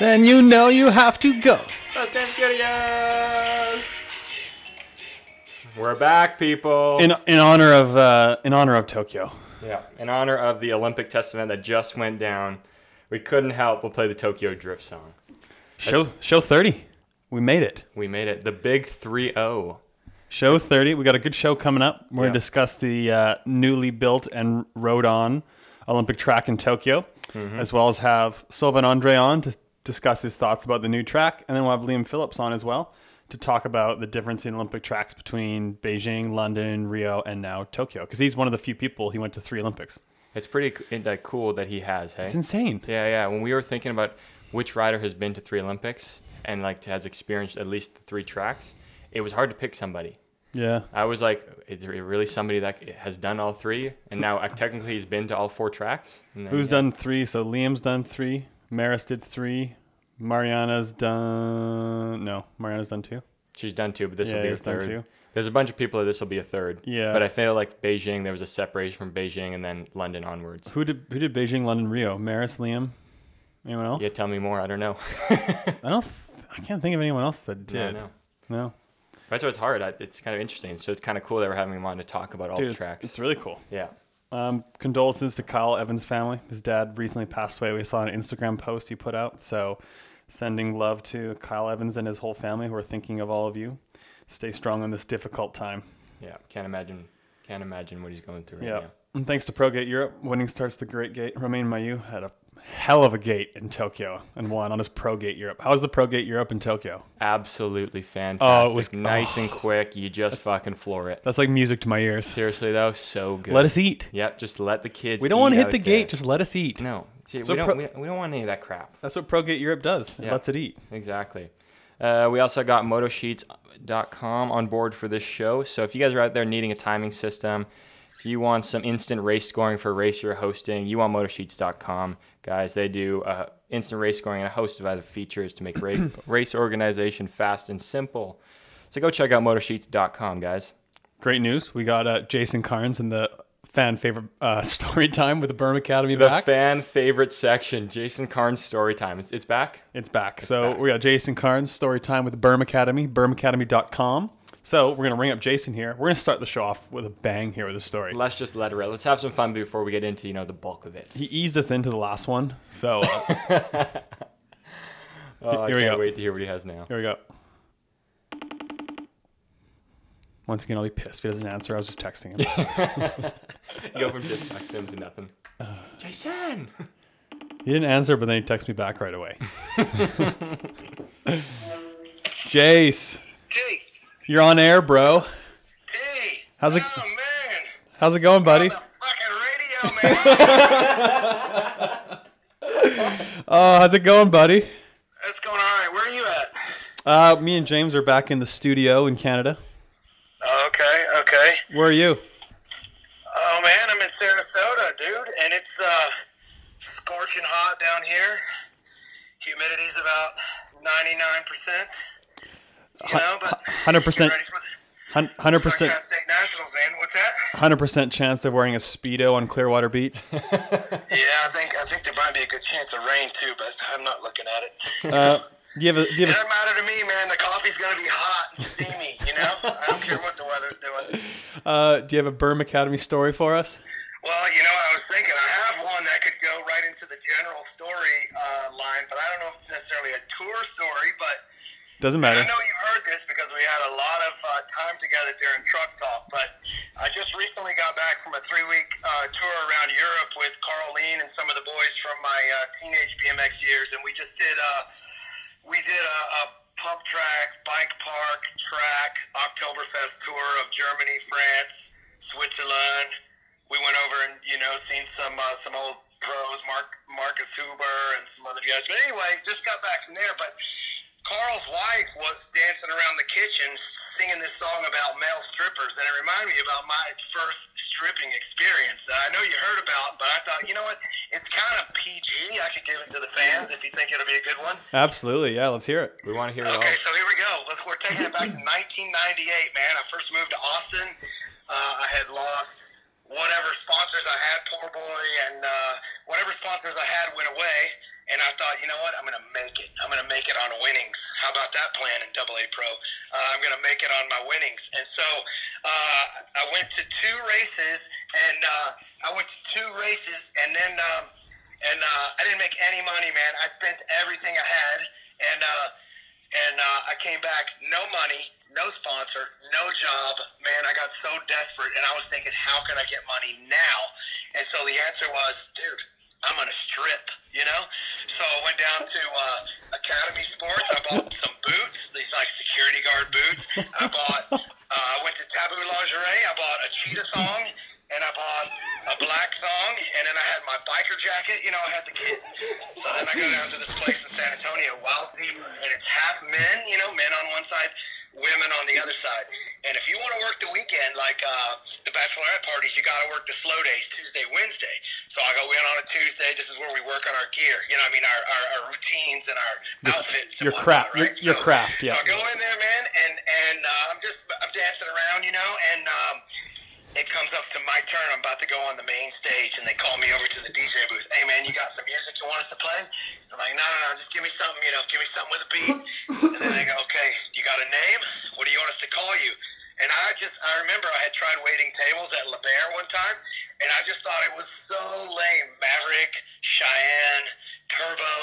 Then you know you have to go. We're back, people. In honor of Tokyo. Yeah, in honor of the Olympic test event that just went down, we couldn't help but play the Tokyo Drift song. Show 30. We made it. The big 3-0. Show 30. We got a good show coming up. We're going to discuss the newly built and rode on Olympic track in Tokyo, as well as have Sylvain Andre on to discuss his thoughts about the new track, and then we'll have Liam Phillips on as well to talk about the difference in Olympic tracks between Beijing, London, Rio, and now Tokyo, because he's one of the few people, he went to 3 Olympics. It's pretty cool that he has, hey? It's insane. Yeah. When we were thinking about which rider has been to 3 Olympics and like has experienced at least 3 tracks, it was hard to pick somebody. Yeah. I was like, is there really somebody that has done all 3? And now technically he's been to all 4 tracks. And then, who's done 3? So Liam's done 3. Maris did 3. Mariana's done 2. She's done 2, but this will be her 3rd. There's a bunch of people that this will be a 3rd. Yeah. But I feel like Beijing, there was a separation from Beijing and then London onwards. Who did Beijing, London, Rio? Maris, Liam? Anyone else? Yeah, tell me more. I don't know. I can't think of anyone else that did. No. That's why it's hard. It's kind of interesting. So it's kind of cool that we're having him on to talk about all the tracks. It's really cool. Yeah. Condolences to Kyle Evans' family. His dad recently passed away. We saw an Instagram post he put out. So sending love to Kyle Evans and his whole family. We're thinking of all of you. Stay strong in this difficult time. Yeah. Can't imagine what he's going through right now. And thanks to ProGate Europe. Winning starts the great gate. Romain Mayu had a hell of a gate in Tokyo and won on his ProGate Europe. How was the ProGate Europe in Tokyo? Absolutely fantastic. Oh, it was nice and quick. That's fucking floor it. That's like music to my ears. Seriously though, so good. Let us eat. Yep, just let the kids. We don't want to hit the gate. Just let us eat. No, see, we don't want any of that crap. That's what ProGate Europe does. It lets it eat. Exactly. We also got Motosheets.com on board for this show. So if you guys are out there needing a timing system, if you want some instant race scoring for a race you're hosting, you want Motosheets.com. Guys, they do instant race scoring and a host of other features to make race organization fast and simple. So go check out Motosheets.com, guys. Great news. We got Jason Carnes in the fan favorite story time with the Berm Academy back. The fan favorite section, Jason Carnes story time. It's back? It's back. We got Jason Carnes story time with the Berm Academy, bermacademy.com. So we're going to ring up Jason here. We're going to start the show off with a bang here with a story. Let's just let it rip. Let's have some fun before we get into, the bulk of it. He eased us into the last one. So I can't wait to hear what he has now. Here we go. Once again, I'll be pissed if he doesn't answer. I was just texting him. You go from just texting him to nothing. Jason! He didn't answer, but then he texted me back right away. Jace. Hey. You're on air, bro. Hey. Man. How's it going, buddy? On the fucking radio, man. How's it going, buddy? It's going all right. Where are you at? Me and James are back in the studio in Canada. Okay. Where are you? Oh, man, I'm in Sarasota, dude, and it's scorching hot down here. Humidity's about 99%. 100%. 100%. 100% chance of wearing a Speedo on Clearwater Beach. Yeah, I think there might be a good chance of rain too, but I'm not looking at it. It doesn't matter to me, man. The coffee's gonna be hot and steamy. I don't care what the weather's doing. Do you have a Berm Academy story for us? Well, I was thinking I have one that could go right into the general story line, but I don't know if it's necessarily a tour story, but. Doesn't matter. And I know you've heard this because we had a lot of time together during Truck Talk, but I just recently got back from a 3-week tour around Europe with Carlene and some of the boys from my teenage BMX years, and we did a pump track bike park, track, Oktoberfest tour of Germany, France, Switzerland. We went over and, you know, seen some old pros, Marcus Huber and some other guys. But anyway, just got back from there. But Carl's wife was dancing around the kitchen singing this song about male strippers, and it reminded me about my first stripping experience that I know you heard about, but I thought, you know what, it's kind of PG. I could give it to the fans if you think it'll be a good one. Absolutely, yeah, let's hear it. We want to hear it all. Okay, so here we go. We're taking it back to 1998, man. I first moved to Austin. I had lost whatever sponsors I had, poor boy, and whatever sponsors I had went away. And I thought, you know what, I'm going to make it. I'm going to make it on winnings. How about that plan in AA Pro? I'm going to make it on my winnings. And so I went to two races, and then I didn't make any money, man. I spent everything I had, and I came back, no money, no sponsor, no job. Man, I got so desperate, and I was thinking, how can I get money now? And so the answer was, dude, I'm going to strip, you know? So I went down to Academy Sports. I bought some boots, these like security guard boots. I went to Taboo Lingerie. I bought a cheetah thong, and I bought a black thong, and then I had my biker jacket. You know, I had the kit. So then I go down to this place in San Antonio, Wild Deep, and it's half men, you know, men on one side, women on the other side. And if you want to work the weekend, like the bachelorette parties, you got to work the slow days, Tuesday, Wednesday. So I go in on a Tuesday. This is where we work on our gear. You know what I mean? Our routines and our outfits. Your craft, right? Your craft, yeah. So I go in there, man, and I'm dancing around, you know, and it comes up to my turn. I'm about to go on the main stage, and they call me over to the DJ booth. Hey, man, you got some music you want us to play? I'm like, no, just give me something, you know, give me something with a beat. And then they go, okay, you got a name? What do you want us to call you? And I remember I had tried waiting tables at La Bear one time, and I just thought it was so lame. Maverick, Cheyenne, Turbo,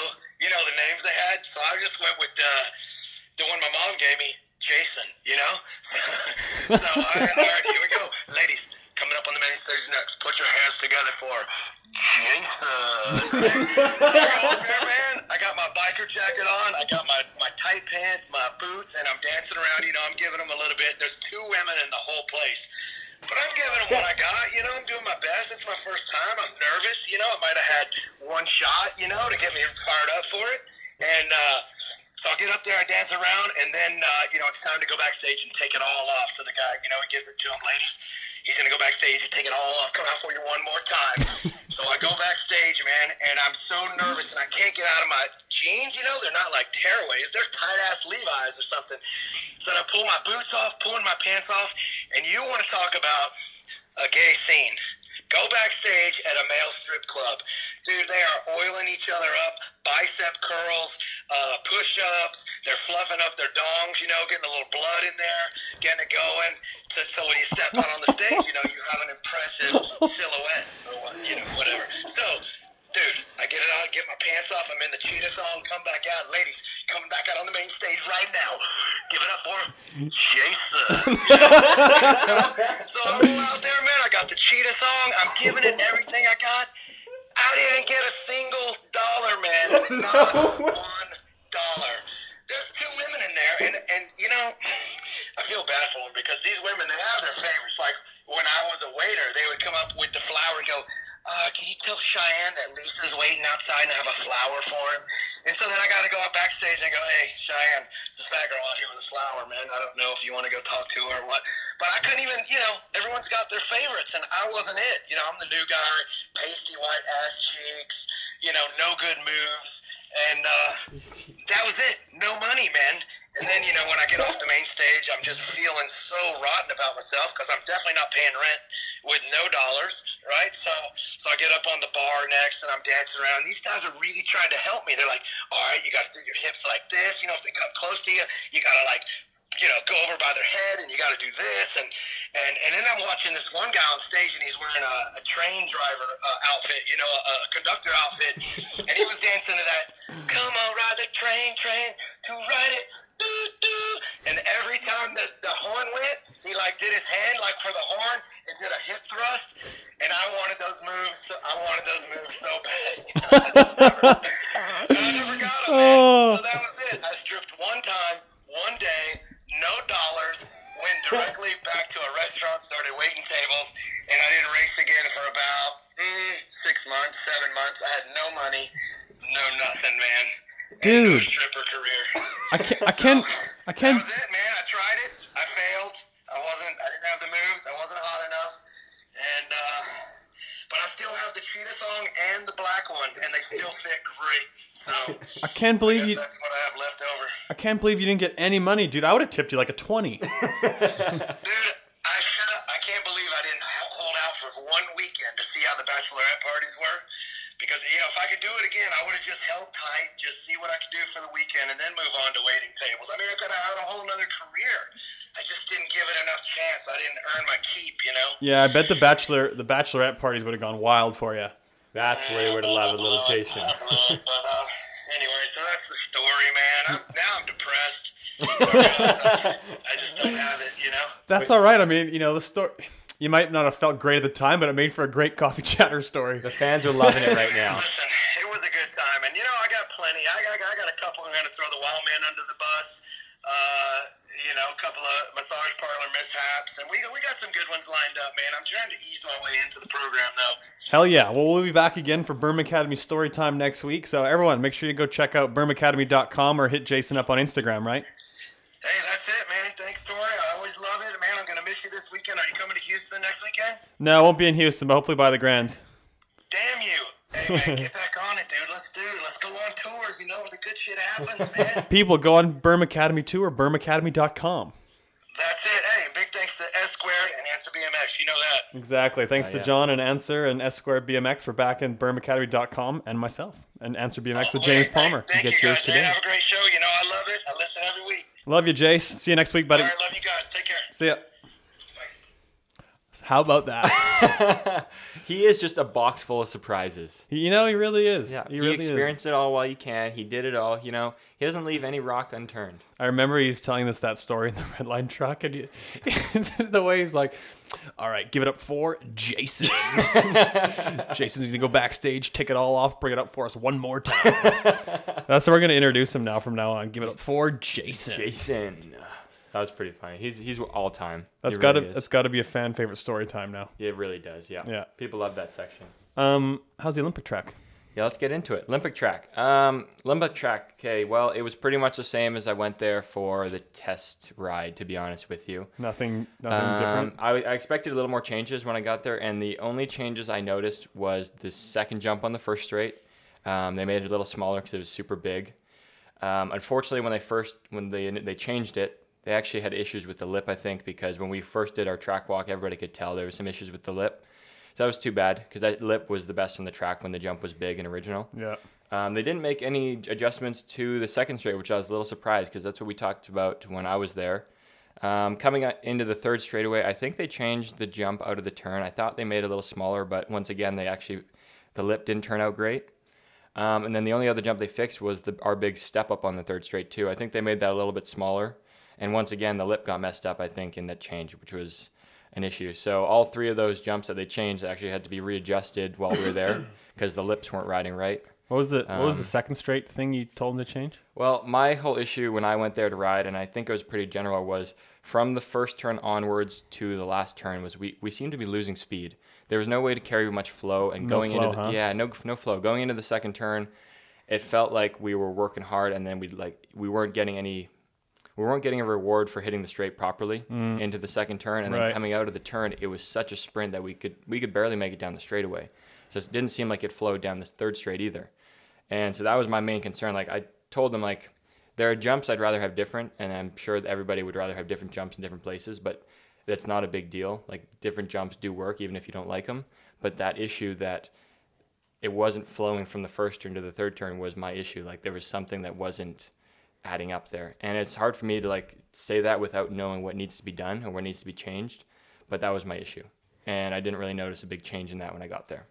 you know, the names they had. So I just went with the one my mom gave me, Jason, you know? So, all right, here we go. Ladies, coming up on the main stage next, put your hands together for Jason. So I go up there, man. I got my biker jacket on. I got my tight pants, my boots, and I'm dancing around. You know, I'm giving them a little bit. There's two women in the whole place. But I'm giving them what I got. You know, I'm doing my best. It's my first time. I'm nervous. You know, I might have had one shot, you know, to get me fired up for it. And so I get up there, I dance around, and then, you know, it's time to go backstage and take it all off. So the guy, you know, he gives it to him, ladies. He's going to go backstage and take it all off. Come out for you one more time. So I go backstage, man, and I'm so nervous, and I can't get out of my jeans. You know, they're not like tearaways. They're tight-ass Levi's or something. So I pull my boots off, pulling my pants off, and you want to talk about a gay scene. Go backstage at a male strip club. Dude, they are oiling each other up, bicep curls, push-ups. They're fluffing up their dongs, you know, getting a little blood in there, getting it going. So when you step out on the stage, you know, you have an impressive silhouette or what, you know, whatever. So, dude, I get it out, get my pants off. I'm in the cheetah song, come back out. Ladies, coming back out on the main stage right now. Give it up for Jason. So I'm all out there, man. I got the cheetah song. I'm giving it everything I got. I didn't get a single dollar, man. Not $1. There's two women in there, and you know, I feel bad for them because these women, they have their favorites. Like, when I was a waiter, they would come up with the flower and go, can you tell Cheyenne that Lisa's waiting outside and have a flower for him? And so then I got to go out backstage and go, hey, Cheyenne, this fat girl out here with a flower, man. I don't know if you want to go talk to her or what. But I couldn't even, you know, everyone's got their favorites, and I wasn't it. You know, I'm the new guy, pasty white ass cheeks, you know, no good moves. And that was it. No money, man. And then, you know, when I get off the main stage, I'm just feeling so rotten about myself because I'm definitely not paying rent with no dollars, right? So I get up on the bar next, and I'm dancing around. These guys are really trying to help me. They're like, all right, you got to do your hips like this. You know, if they come close to you, you got to, like, you know, go over by their head, and you got to do this. And then I'm watching this one guy on stage, and he's wearing a train driver outfit, you know, a conductor outfit. And he was dancing to that, come on, ride the train, to ride it. And every time that the horn went, he like did his hand like for the horn and did a hip thrust, and I wanted those moves so bad. I never got them, man. So that was it. I stripped one time, one day, back to a restaurant, started waiting tables, and I didn't race again for about 6 months, 7 months. I had no money, no nothing, man. Dude, and no stripper career. I can't. That was it, man. I tried it. I failed. I didn't have the moves. I wasn't hot enough. And but I still have the cheetah thong and the black one, and they still fit great. So I can't believe you. That's what I have left over. I can't believe you didn't get any money, dude. I would have tipped you like a 20. Dude, I can't believe I didn't hold out for one weekend to see how the bachelorette parties were. Because, you know, if I could do it again, I would have just held tight, just see what I could do for the weekend, and then move on to waiting tables. I mean, I could have had a whole other career. I just didn't give it enough chance. I didn't earn my keep, you know? Yeah, I bet the bachelorette parties would have gone wild for you. That's where you would have loved a little Jason. Anyway, so that's the story, man. Now I'm depressed. I just don't have it, you know? That's all right. I mean, you know, the story... You might not have felt great at the time, but it made for a great coffee chatter story. The fans are loving it right now. Listen, it was a good time. And, you know, I got plenty. I got a couple. I'm going to throw the wild man under the bus. You know, a couple of massage parlor mishaps. And we got some good ones lined up, man. I'm trying to ease my way into the program, though. Hell yeah. Well, we'll be back again for Berm Academy Storytime next week. So, everyone, make sure you go check out bermacademy.com or hit Jason up on Instagram, right? Hey, that's it, man. Thanks, Tori. I always love it. Man, I'm going to miss you this weekend. Are you coming to Houston next weekend? No, I won't be in Houston, but hopefully by the Grand. Damn you. Hey, man, get back on it, dude. Let's do it. Let's go on tours. You know, where the good shit happens, man. People, go on Berm Academy Tour, bermacademy.com. That's it. Hey, big thanks to S Square and Answer BMX. You know that. Exactly. Thanks to John and Answer and S Square BMX for back in bermacademy.com and myself and Answer BMX with James Palmer. Thank you guys, today. Man, have a great show. You know, I love it. I listen every week. Love you, Jace. See you next week, buddy. All right, love you guys. Take care. See ya. Bye. How about that? He is just a box full of surprises. You know, he really is. Yeah, he really experienced it all while you can. He did it all. You know, he doesn't leave any rock unturned. I remember he was telling us that story in the Red Line truck, and the way he's like, all right, give it up for Jason. Jason's going to go backstage, take it all off, bring it up for us one more time. That's how we're going to introduce him now from now on. Give it up for Jason. Jason. That was pretty funny. He's all time. That's got to be a fan favorite story time now. Yeah, it really does. Yeah. People love that section. How's the Olympic track? Yeah, let's get into it. Olympic track. Okay, well, it was pretty much the same as I went there for the test ride, to be honest with you. Nothing different? I expected a little more changes when I got there, and the only changes I noticed was the second jump on the first straight. They made it a little smaller because it was super big. Unfortunately, when they changed it, they actually had issues with the lip, I think, because when we first did our track walk, everybody could tell there was some issues with the lip. So that was too bad because that lip was the best on the track when the jump was big and original. Yeah. They didn't make any adjustments to the second straight, which I was a little surprised because that's what we talked about when I was there. Coming into the third straightaway, I think they changed the jump out of the turn. I thought they made it a little smaller, but once again, the lip didn't turn out great. And then the only other jump they fixed was our big step up on the third straight too. I think they made that a little bit smaller. And once again, the lip got messed up, I think, in that change, which was an issue. So all three of those jumps that they changed actually had to be readjusted while we were there because the lips weren't riding right. What was the second straight thing you told them to change? Well, my whole issue when I went there to ride, and I think it was pretty general, was from the first turn onwards to the last turn was we seemed to be losing speed. There was no way to carry much flow and no flow going into the second turn. It felt like we were working hard and then we weren't getting any. We weren't getting a reward for hitting the straight properly into the second turn, and then coming out of the turn, it was such a sprint that we could barely make it down the straightaway. So it didn't seem like it flowed down this third straight either, and so that was my main concern. Like I told them, like there are jumps I'd rather have different, and I'm sure that everybody would rather have different jumps in different places, but that's not a big deal. Like different jumps do work even if you don't like them. But that issue that it wasn't flowing from the first turn to the third turn was my issue. Like there was something that wasn't adding up there, and it's hard for me to like say that without knowing what needs to be done or what needs to be changed, but that was my issue, and I didn't really notice a big change in that when I got there.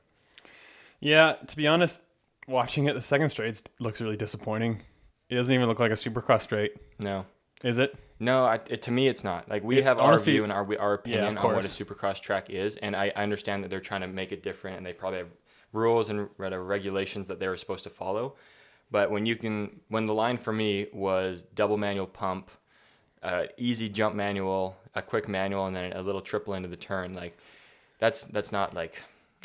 Yeah, to be honest, watching it, the second straight looks really disappointing. It doesn't even look like a Supercross straight. No. Is it? No, to me it's not. Like we have honestly, our view and our opinion on what a Supercross track is, and I understand that they're trying to make it different, and they probably have rules and regulations that they were supposed to follow. But when the line for me was double manual pump, easy jump manual, a quick manual, and then a little triple into the turn. Like that's not like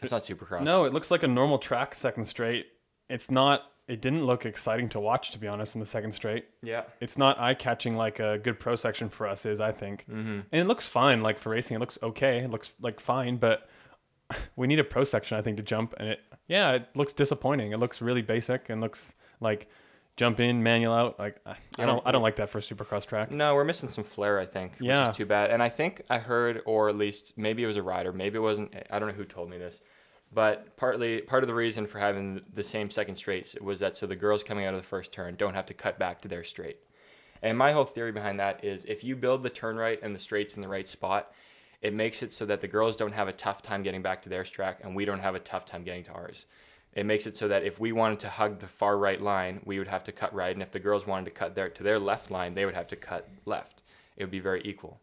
it's not Supercross. No, it looks like a normal track second straight. It's not. It didn't look exciting to watch, to be honest, in the second straight. Yeah. It's not eye-catching like a good pro section for us is, I think. Mm-hmm. And it looks fine, like for racing. It looks okay. It looks like fine, but we need a pro section, I think, to jump. And it looks disappointing. It looks really basic and looks like jump in, manual out. Like I don't like that for a Supercross track. No, we're missing some flair, I think, which is too bad. And I think I heard, or at least maybe it was a rider, maybe it wasn't. I don't know who told me this. But part of the reason for having the same second straights was that so the girls coming out of the first turn don't have to cut back to their straight. And my whole theory behind that is if you build the turn right and the straights in the right spot, it makes it so that the girls don't have a tough time getting back to their track and we don't have a tough time getting to ours. It makes it so that if we wanted to hug the far right line, we would have to cut right. And if the girls wanted to cut to their left line, they would have to cut left. It would be very equal.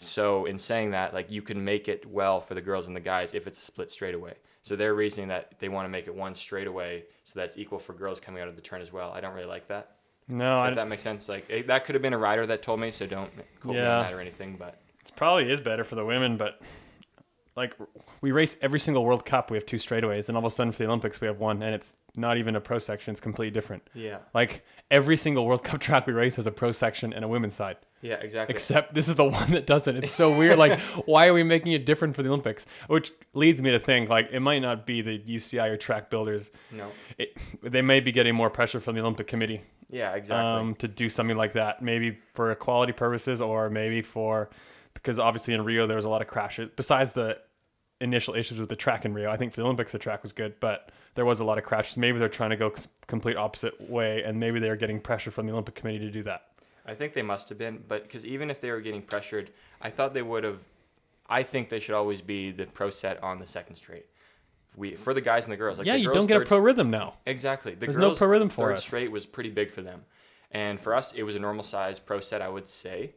So in saying that, like you can make it well for the girls and the guys if it's a split straightaway. So they're reasoning that they want to make it one straightaway so that's equal for girls coming out of the turn as well. I don't really like that. No, if that makes sense. Like that could have been a rider that told me, so don't quote me on that or anything. But it probably is better for the women. But like we race every single World Cup, we have two straightaways, and all of a sudden for the Olympics we have one, and it's not even a pro section. It's completely different. Yeah. Like every single World Cup track we race has a pro section and a women's side. Yeah, exactly. Except this is the one that doesn't. It's so weird. Like, why are we making it different for the Olympics? Which leads me to think, like, it might not be the UCI or track builders. No. They may be getting more pressure from the Olympic Committee. Yeah, exactly. To do something like that, maybe for equality purposes or maybe for, because obviously in Rio there was a lot of crashes. Besides the initial issues with the track in Rio, I think for the Olympics the track was good, but there was a lot of crashes. Maybe they're trying to go complete opposite way, and maybe they're getting pressure from the Olympic Committee to do that. I think they must have been, but because even if they were getting pressured, I thought they would have. I think they should always be the pro set on the second straight. For the guys and the girls. Like the girls don't get a pro rhythm now. Exactly. There's no pro rhythm for us. Third straight was pretty big for them, and for us it was a normal size pro set, I would say.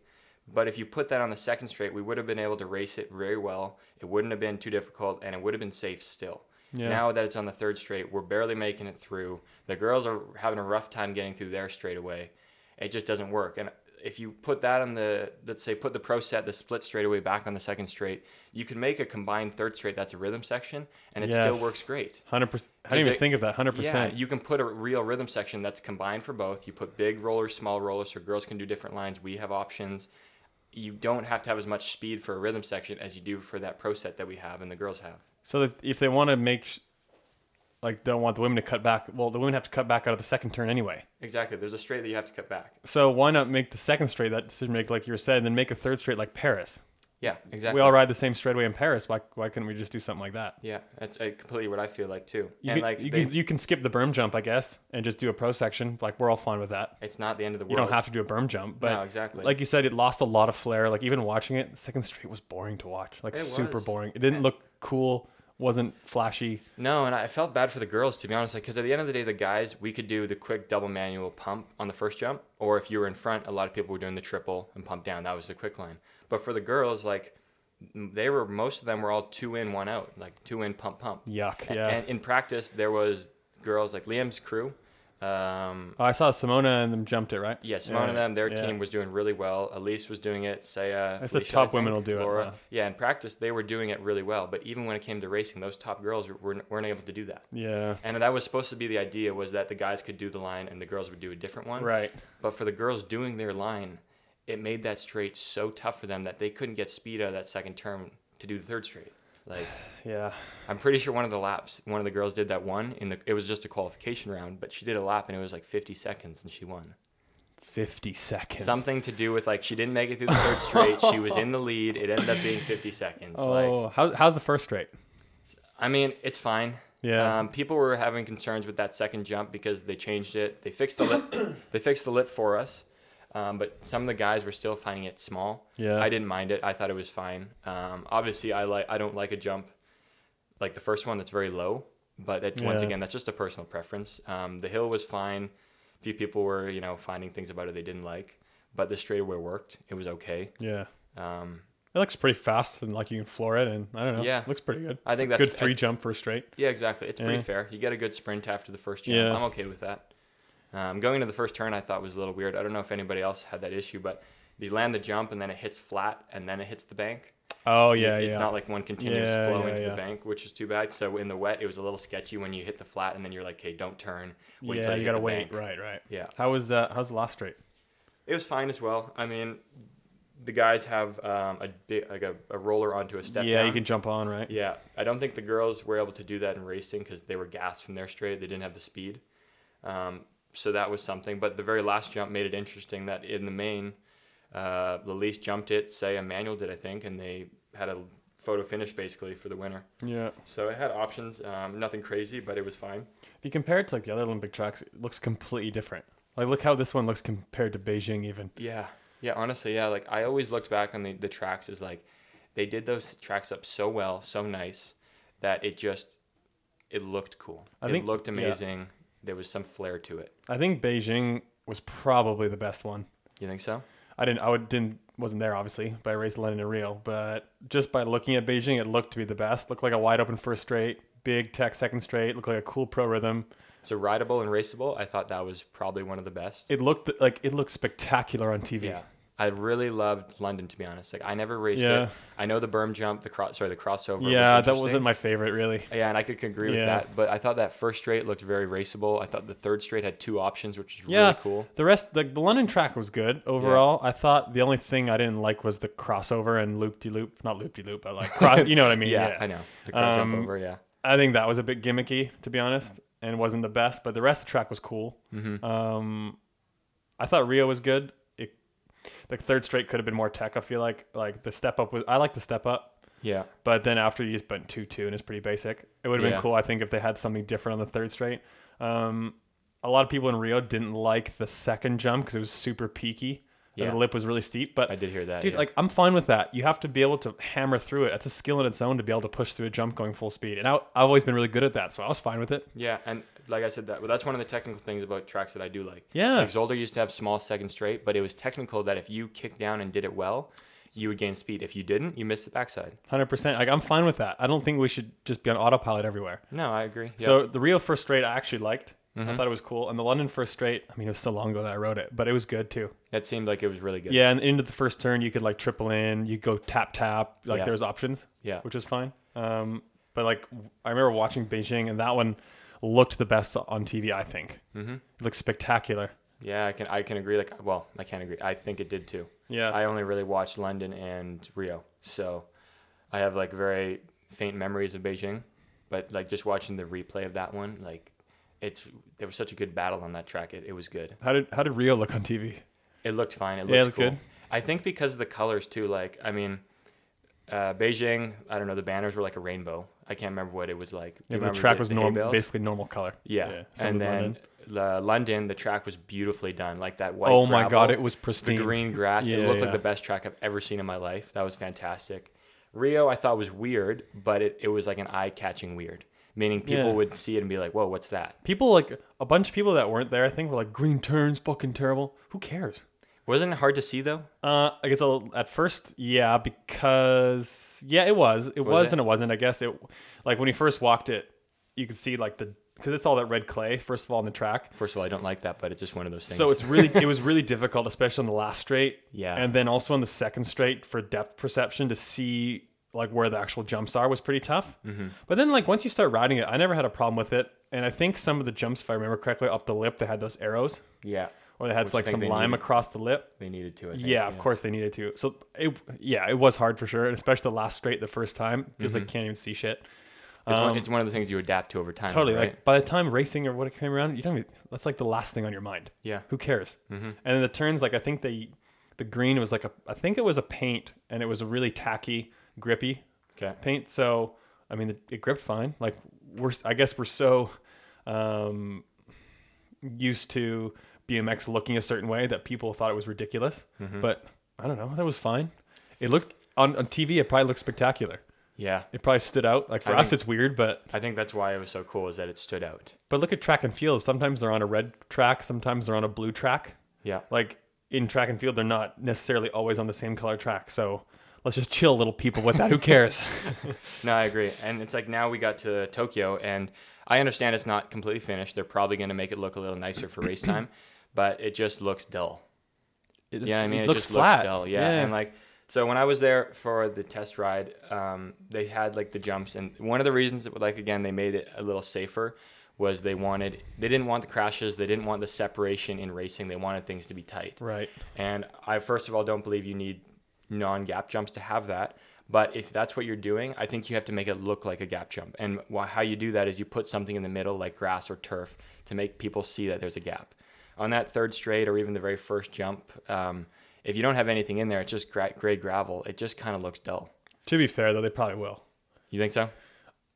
But if you put that on the second straight, we would have been able to race it very well. It wouldn't have been too difficult, and it would have been safe still. Yeah. Now that it's on the third straight, we're barely making it through. The girls are having a rough time getting through their straightaway. It just doesn't work. And if you put that on the, let's say, put the pro set, the split straightaway back on the second straight, you can make a combined third straight that's a rhythm section, and it still works great. 100%. I didn't even think of that, 100%. Yeah, you can put a real rhythm section that's combined for both. You put big rollers, small rollers, so girls can do different lines. We have options. You don't have to have as much speed for a rhythm section as you do for that pro set that we have and the girls have. So that if they want to make... Like, don't want the women to cut back. Well, the women have to cut back out of the second turn anyway. Exactly. There's a straight that you have to cut back. So why not make the second straight that decision maker, like you were saying, and then make a third straight like Paris? Yeah, exactly. We all ride the same straightaway in Paris. Why couldn't we just do something like that? Yeah, that's completely what I feel like, too. You can skip the berm jump, I guess, and just do a pro section. Like, we're all fine with that. It's not the end of the world. You don't have to do a berm jump. But no, exactly. Like you said, it lost a lot of flair. Like, even watching it, second straight was boring to watch. Like, super boring. It didn't look cool. Wasn't flashy. No, and I felt bad for the girls, to be honest, because at the end of the day, the guys, we could do the quick double manual pump on the first jump, or if you were in front, a lot of people were doing the triple and pump down. That was the quick line. But for the girls, like, most of them were all 2 in, 1 out, like 2 in, pump, pump. Yuck, yeah. And in practice, there was girls like Liam's crew. I saw Simona and them jumped it, right? Yeah, Simona and them, their team was doing really well. Elise was doing it. Saya, that's Felicia, the top women will do Laura. It. Yeah, in practice, they were doing it really well. But even when it came to racing, those top girls weren't able to do that. Yeah. And that was supposed to be the idea, was that the guys could do the line and the girls would do a different one. Right. But for the girls doing their line, it made that straight so tough for them that they couldn't get speed out of that second turn to do the third straight. Like, yeah, I'm pretty sure one of the laps, one of the girls did that one it was just a qualification round, but she did a lap and it was like 50 seconds and she won. 50 seconds. Something to do with like, she didn't make it through the third straight. She was in the lead. It ended up being 50 seconds. Oh, like, how's the first straight? I mean, it's fine. Yeah. People were having concerns with that second jump because they changed it. They fixed the lip. They fixed the lip for us. But some of the guys were still finding it small. Yeah. I didn't mind it. I thought it was fine. Obviously, I don't like a jump like the first one that's very low. But once again, that's just a personal preference. The hill was fine. A few people were, finding things about it they didn't like. But the straightaway worked. It was okay. Yeah. It looks pretty fast, and like you can floor it, and I don't know. Yeah. It looks pretty good. I think that's a good jump for a straight. Yeah, exactly. It's pretty fair. You get a good sprint after the first jump. Yeah. I'm okay with that. Going into the first turn, I thought was a little weird. I don't know if anybody else had that issue, but you land the jump and then it hits flat and then it hits the bank. Oh yeah, it's not like one continuous flow into the bank, which is too bad. So in the wet, it was a little sketchy when you hit the flat, and then you're like, "Hey, don't turn. Wait till you gotta wait." Bank. Right. Yeah. How was how's the last straight? It was fine as well. I mean, the guys have a roller onto a step. Yeah, down. You can jump on, right? Yeah, I don't think the girls were able to do that in racing because they were gassed from their straight. They didn't have the speed, so that was something. But the very last jump made it interesting that in the main. Elise jumped it, Sai Emmanuel did, I think, and they had a photo finish basically for the winner. Yeah. So I had options, nothing crazy, but it was fine. If you compare it to like the other Olympic tracks, it looks completely different. Like look how this one looks compared to Beijing even. Yeah. Yeah, honestly, yeah. Like I always looked back on the tracks as like they did those tracks up so well, so nice that it looked cool. It looked amazing. Yeah. There was some flair to it. I think Beijing was probably the best one. You think so? I wasn't there obviously, but I raced London and Rio. But just by looking at Beijing, it looked to be the best. Looked like a wide open first straight, big tech second straight. Looked like a cool pro rhythm. So rideable and raceable. I thought that was probably one of the best. It looked spectacular on TV. Yeah, I really loved London, to be honest. Like I never raced it. I know the berm jump, the crossover. Yeah, that wasn't my favorite really. Yeah, and I could agree with that. But I thought that first straight looked very raceable. I thought the third straight had two options, which is really cool. The rest, the London track was good overall. Yeah. I thought the only thing I didn't like was the crossover and loop-de-loop. Not loop-de-loop, but like cross. You know what I mean? Yeah, I know. The cross jump over. Yeah. I think that was a bit gimmicky, to be honest, and wasn't the best. But the rest of the track was cool. Mm-hmm. I thought Rio was good. The third straight could have been more tech. I feel like the step up was. I like the step up. Yeah. But then after you just went 2-2 and it's pretty basic. It would have been cool, I think, if they had something different on the third straight. A lot of people in Rio didn't like the second jump because it was super peaky. Yeah. Like the lip was really steep. But I did hear that. Dude, like I'm fine with that. You have to be able to hammer through it. That's a skill in its own to be able to push through a jump going full speed. And I've always been really good at that, so I was fine with it. Yeah, and like I said, that's one of the technical things about tracks that I do like. Yeah. Like Zolder used to have small second straight, but it was technical that if you kicked down and did it well, you would gain speed. If you didn't, you missed the backside. 100%. Like I'm fine with that. I don't think we should just be on autopilot everywhere. No, I agree. Yep. So the Rio first straight I actually liked. Mm-hmm. I thought it was cool. And the London first straight, I mean, it was so long ago that I rode it, but it was good too. That seemed like it was really good. Yeah, and into the first turn, you could like triple in, you go tap, like there's options, which is fine. But like I remember watching Beijing and that one looked the best on TV, I think. Mm-hmm. It looked spectacular. Yeah, I can agree. Like, well, I can't agree. I think it did too. Yeah. I only really watched London and Rio. So I have like very faint memories of Beijing, but like just watching the replay of that one, like, there was such a good battle on that track. It was good. How did Rio look on TV? It looked fine. It looked cool. Good. I think because of the colors too. Like I mean, Beijing. I don't know. The banners were like a rainbow. I can't remember what it was like. The track was basically normal color. Yeah. And then London, the track was beautifully done. Like that white. Oh my God! It was pristine. The green grass. Yeah, it looked like the best track I've ever seen in my life. That was fantastic. Rio, I thought was weird, but it was like an eye-catching weird. Meaning people would see it and be like, whoa, what's that? People, like, a bunch of people that weren't there, I think, were like, green turns, fucking terrible. Who cares? Wasn't it hard to see, though? I guess at first, because... Yeah, it was. It was and it wasn't, I guess. Like, when you first walked it, you could see, like, the... Because it's all that red clay, first of all, on the track. First of all, I don't like that, but it's just one of those things. So it was really difficult, especially on the last straight. Yeah. And then also on the second straight for depth perception to see... like where the actual jumps are was pretty tough. Mm-hmm. But then like once you start riding it, I never had a problem with it. And I think some of the jumps, if I remember correctly, up the lip, they had those arrows. Yeah. Or they had like some lime across the lip. They needed to, I think. Yeah, of course they needed to. So it was hard for sure. And especially the last straight the first time. Because like can't even see shit. It's one of the things you adapt to over time. Totally. Right? Like by the time racing or what it came around, that's like the last thing on your mind. Yeah. Who cares? Mm-hmm. And then the turns, like I think the green was like I think it was a paint and it was a really tacky grippy paint, so I mean it gripped fine. Like I guess we're so used to BMX looking a certain way that people thought it was ridiculous. Mm-hmm. But I don't know, that was fine. It looked on TV, it probably looked spectacular. Yeah, it probably stood out. Like for us, it's weird, but I think that's why it was so cool, is that it stood out. But look at track and field, sometimes they're on a red track, sometimes they're on a blue track. Yeah, like in track and field they're not necessarily always on the same color track, so let's just chill, little people, with that. Who cares? No, I agree. And it's like now we got to Tokyo, and I understand it's not completely finished. They're probably going to make it look a little nicer for race time, but it just looks dull. It just looks flat. Dull. Yeah. And like, so when I was there for the test ride, they had like the jumps, and one of the reasons that like, again, they made it a little safer was they didn't want the crashes. They didn't want the separation in racing. They wanted things to be tight. Right. And I, first of all, don't believe you need non-gap jumps to have that. But if that's what you're doing, I think you have to make it look like a gap jump. And how you do that is you put something in the middle, like grass or turf, to make people see that there's a gap. On that third straight or even the very first jump, if you don't have anything in there, it's just gray gravel. It just kind of looks dull. To be fair, though, they probably will. You think so?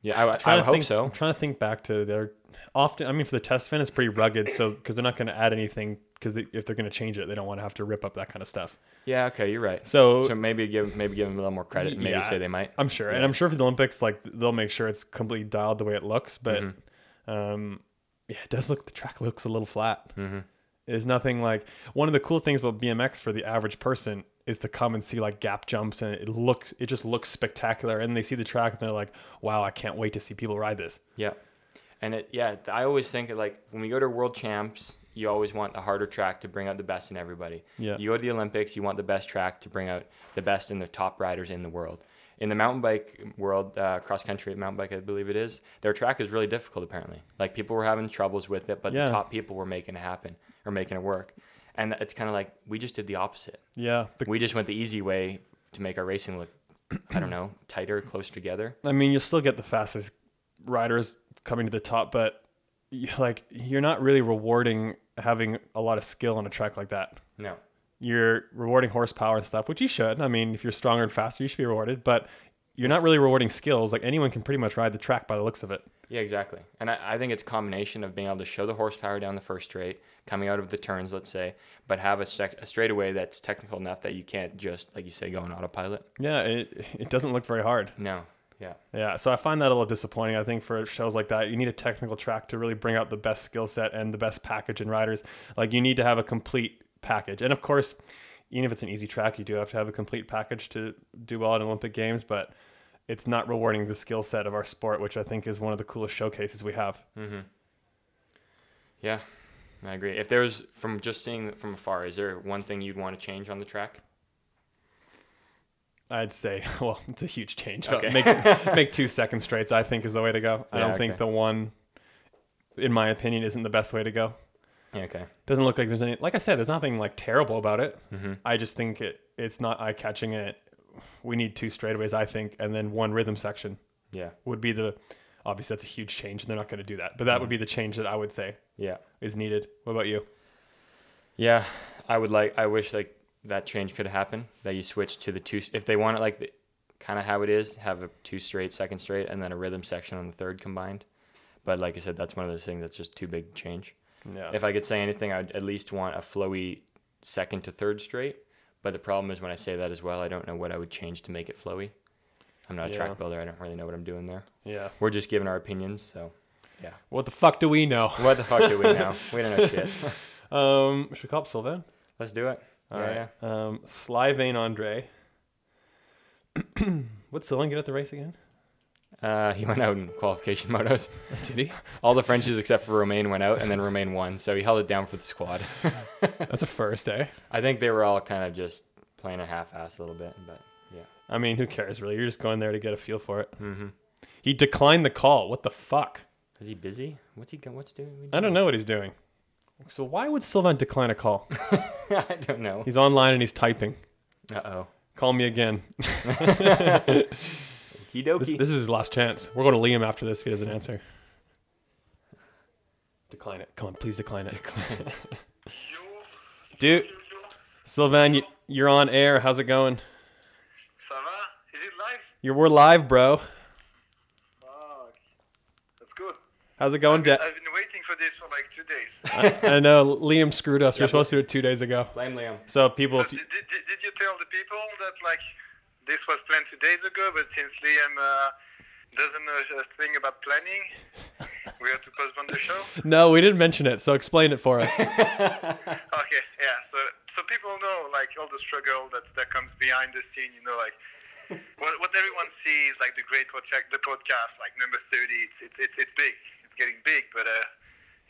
Yeah, I would hope so. I'm trying to think back to their... Often, I mean, for the test fan, it's pretty rugged, so because they're not going to add anything, because if they're going to change it, they don't want to have to rip up that kind of stuff. Yeah, okay, you're right. So maybe give them a little more credit and maybe say they might. I'm sure. Yeah. And I'm sure for the Olympics, like, they'll make sure it's completely dialed the way it looks, but it does look, the track looks a little flat. Mm-hmm. There's nothing like, one of the cool things about BMX for the average person is to come and see like gap jumps, and it just looks spectacular, and they see the track and they're like, wow, I can't wait to see people ride this. Yeah. And I always think that, like, when we go to World Champs, you always want a harder track to bring out the best in everybody. Yeah. You go to the Olympics, you want the best track to bring out the best in the top riders in the world. In the mountain bike world, cross country mountain bike, I believe it is, their track is really difficult apparently. Like, people were having troubles with it, but the top people were making it happen or making it work. And it's kind of like, we just did the opposite. Yeah. We just went the easy way to make our racing look, I don't know, tighter, closer together. I mean, you'll still get the fastest riders coming to the top, but you're not really rewarding having a lot of skill on a track like that. No. You're rewarding horsepower and stuff, which you should. I mean, if you're stronger and faster, you should be rewarded, but you're not really rewarding skills. Like, anyone can pretty much ride the track by the looks of it. Yeah, exactly. And I think it's a combination of being able to show the horsepower down the first straight, coming out of the turns, let's say, but have a straightaway that's technical enough that you can't just, like you say, go on autopilot. Yeah, it doesn't look very hard. No. Yeah. So I find that a little disappointing. I think for shows like that, you need a technical track to really bring out the best skill set and the best package in riders. Like, you need to have a complete package. And of course, even if it's an easy track, you do have to have a complete package to do well at Olympic Games, but it's not rewarding the skill set of our sport, which I think is one of the coolest showcases we have. Mm-hmm. Yeah, I agree. If there's, from just seeing it from afar, is there one thing you'd want to change on the track? I'd say, well, it's a huge change. Okay. Make 2 second straights, I think, is the way to go. Yeah, I don't think the one, in my opinion, isn't the best way to go. Yeah, okay. Doesn't look like there's any, like I said, there's nothing like terrible about it. Mm-hmm. I just think it's not eye-catching. It. We need two straightaways, I think, and then one rhythm section. Yeah. Would be obviously that's a huge change, and they're not going to do that. But that would be the change that I would say is needed. What about you? Yeah, I wish that change could happen, that you switch to the two, if they want it like the, kind of how it is, have a 2 straight, 2nd straight, and then a rhythm section on the third combined. But like I said, that's one of those things that's just too big to change. Yeah. If I could say anything, I would at least want a flowy 2nd to 3rd straight. But the problem is when I say that as well, I don't know what I would change to make it flowy. I'm not a track builder. I don't really know what I'm doing there. Yeah. We're just giving our opinions, so yeah. What the fuck do we know? We don't know shit. Should we call up Sylvain? Let's do it. All right. Yeah. Sylvain Andre. What's Sylvain get at the race again? He went out in qualification motos. Did he? All the Frenchies except for Romain went out, and then Romain won, so he held it down for the squad. That's a first, eh? I think they were all kind of just playing a half-ass a little bit, but yeah. I mean, who cares, really? You're just going there to get a feel for it. Mm-hmm. He declined the call. What the fuck? Is he busy? What's he doing? I don't know what he's doing. So why would Sylvain decline a call? I don't know. He's online and he's typing. Uh-oh. Call me again. This is his last chance. We're going to Liam after this if he doesn't answer. Decline it. Come on, please decline it. Dude, Sylvain, you're on air. How's it going? Ça va? Is it live? We're live, bro. Fuck. That's good. How's it going, Dad? I've been waiting for this for like 2 days. I know. Liam screwed us. Yeah, we were supposed to do it 2 days ago. Blame Liam. So people... So did you tell the people that like this was planned 2 days ago, but since Liam doesn't know a thing about planning, we have to postpone the show? No, we didn't mention it, so explain it for us. Okay, yeah. So people know like all the struggle that comes behind the scene, you know, like... What everyone sees, like the great project, the podcast, like number 30, it's big. It's getting big, but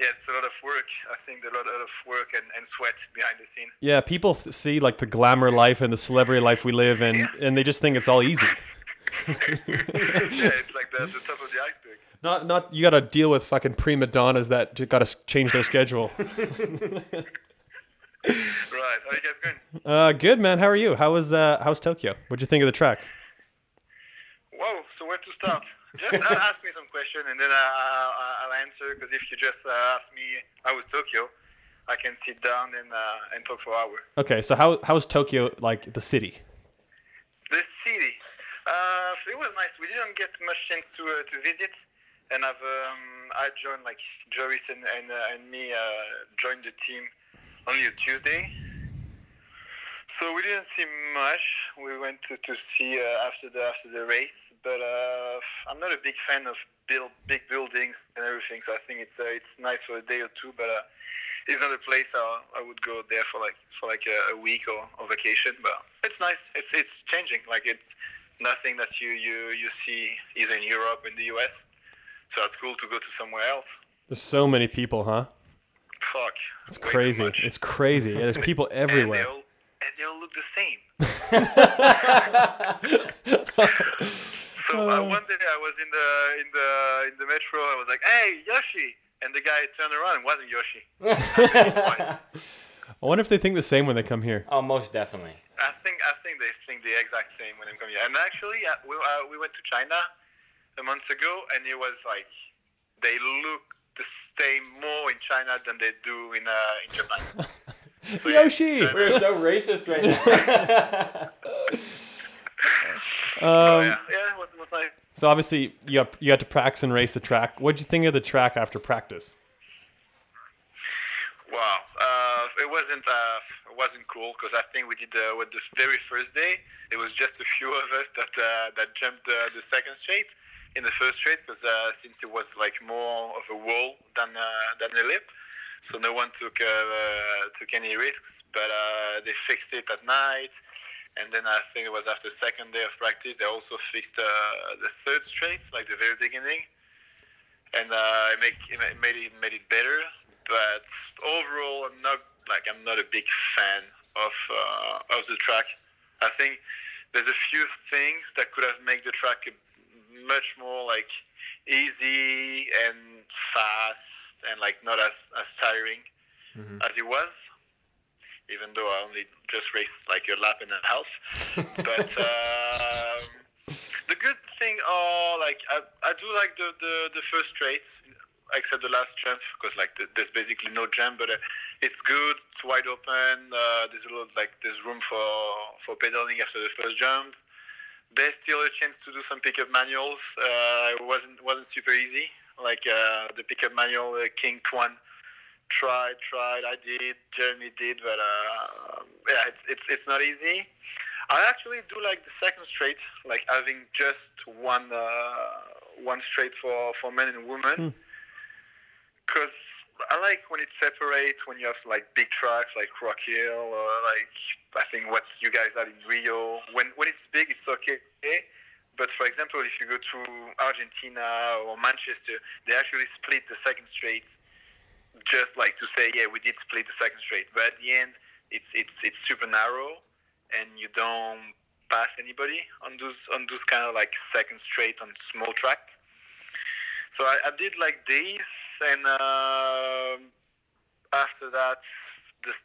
Yeah, it's a lot of work. I think a lot of work and sweat behind the scene. Yeah, people see like the glamour life and the celebrity life we live in, and they just think it's all easy. Yeah, it's like the top of the iceberg. Not you got to deal with fucking prima donnas that got to change their schedule. Right, how are you guys going? Good, man. How are you? How's Tokyo? What'd you think of the track? Whoa, so where to start? Just ask me some question and then I'll answer, because if you just ask me how was Tokyo, I can sit down and talk for an hour. Okay, so how is Tokyo, like the city? The city? It was nice. We didn't get much chance to visit, and I joined, like Joris and me joined the team only a Tuesday. So we didn't see much. We went to see after the race, but I'm not a big fan of big buildings and everything. So I think it's nice for a day or two, but it's not a place I would go there for like a week or vacation. But it's nice. It's changing. Like it's nothing that you see is in Europe and the US. So it's cool to go to somewhere else. There's so many people, huh? Fuck. It's crazy. It's crazy. Yeah, there's people everywhere. And they all look the same. So one day I was in the metro. I was like, "Hey, Yoshi!" And the guy turned around. It wasn't Yoshi. Twice. I wonder if they think the same when they come here. Oh, most definitely. I think they think the exact same when they come here. And actually, we went to China a month ago, and it was like they look the same more in China than they do in Japan. So Yoshi! Yeah, we're so racist right now. Yeah, it was nice. So obviously you had to practice and race the track. What did you think of the track after practice? Wow, it wasn't cool, because I think we did with the very first day. It was just a few of us that jumped the second straight in the first straight, because since it was like more of a wall than a lip. So no one took any risks, but they fixed it at night. And then I think it was after the second day of practice, they also fixed the third straight, like the very beginning. And it made it better. But overall, I'm not a big fan of the track. I think there's a few things that could have made the track much more like easy and fast, and like not as tiring as it was, even though I only just raced like a lap and a half. But the good thing are like I do like the first straight, except the last jump, because like there's basically no jump, but it's good. It's wide open. There's a lot, like there's room for pedaling after the first jump. There's still a chance to do some pickup manuals. It wasn't super easy. Like the pickup manual, King Twan tried. I did. Jeremy did, but yeah, it's not easy. I actually do like the second straight, like having just one straight for men and women, because I like when it's separate. When you have like big tracks like Rock Hill, or like I think what you guys had in Rio. When it's big, it's okay. But for example, if you go to Argentina or Manchester, they actually split the second straight, just like to say, yeah, we did split the second straight. But at the end, it's super narrow, and you don't pass anybody on those kind of like second straight on small track. So I did like this, and after that,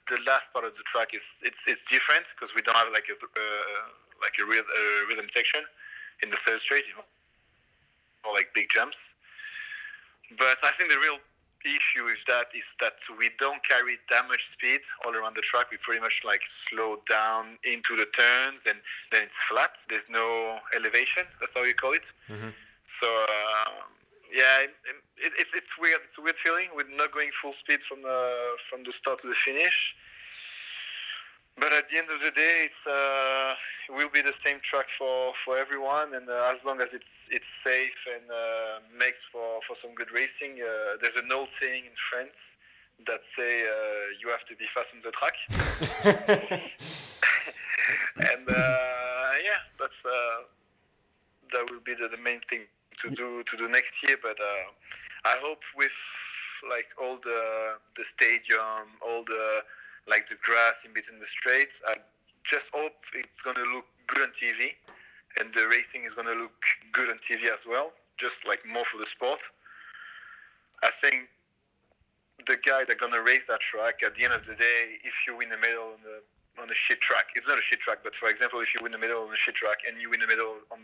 the last part of the track is it's different, because we don't have like a rhythm section in the third straight, you know, or like big jumps. But I think the real issue with that is that we don't carry that much speed all around the track. We pretty much like slow down into the turns, and then it's flat. There's no elevation. That's how you call it. Mm-hmm. So yeah, it's weird. It's a weird feeling. We're not going full speed from the start to the finish. But at the end of the day, it will be the same track for everyone, and as long as it's safe and makes for some good racing. There's an old saying in France that say you have to be fast on the track. And yeah, that will be the main thing to do next year. But I hope with like all the stadium, all the like the grass in between the straights. I just hope it's gonna look good on TV, and the racing is gonna look good on TV as well. Just like more for the sport. I think the guy that's gonna race that track at the end of the day, if you win a medal on a shit track, it's not a shit track, but for example, if you win a medal on a shit track and you win a medal on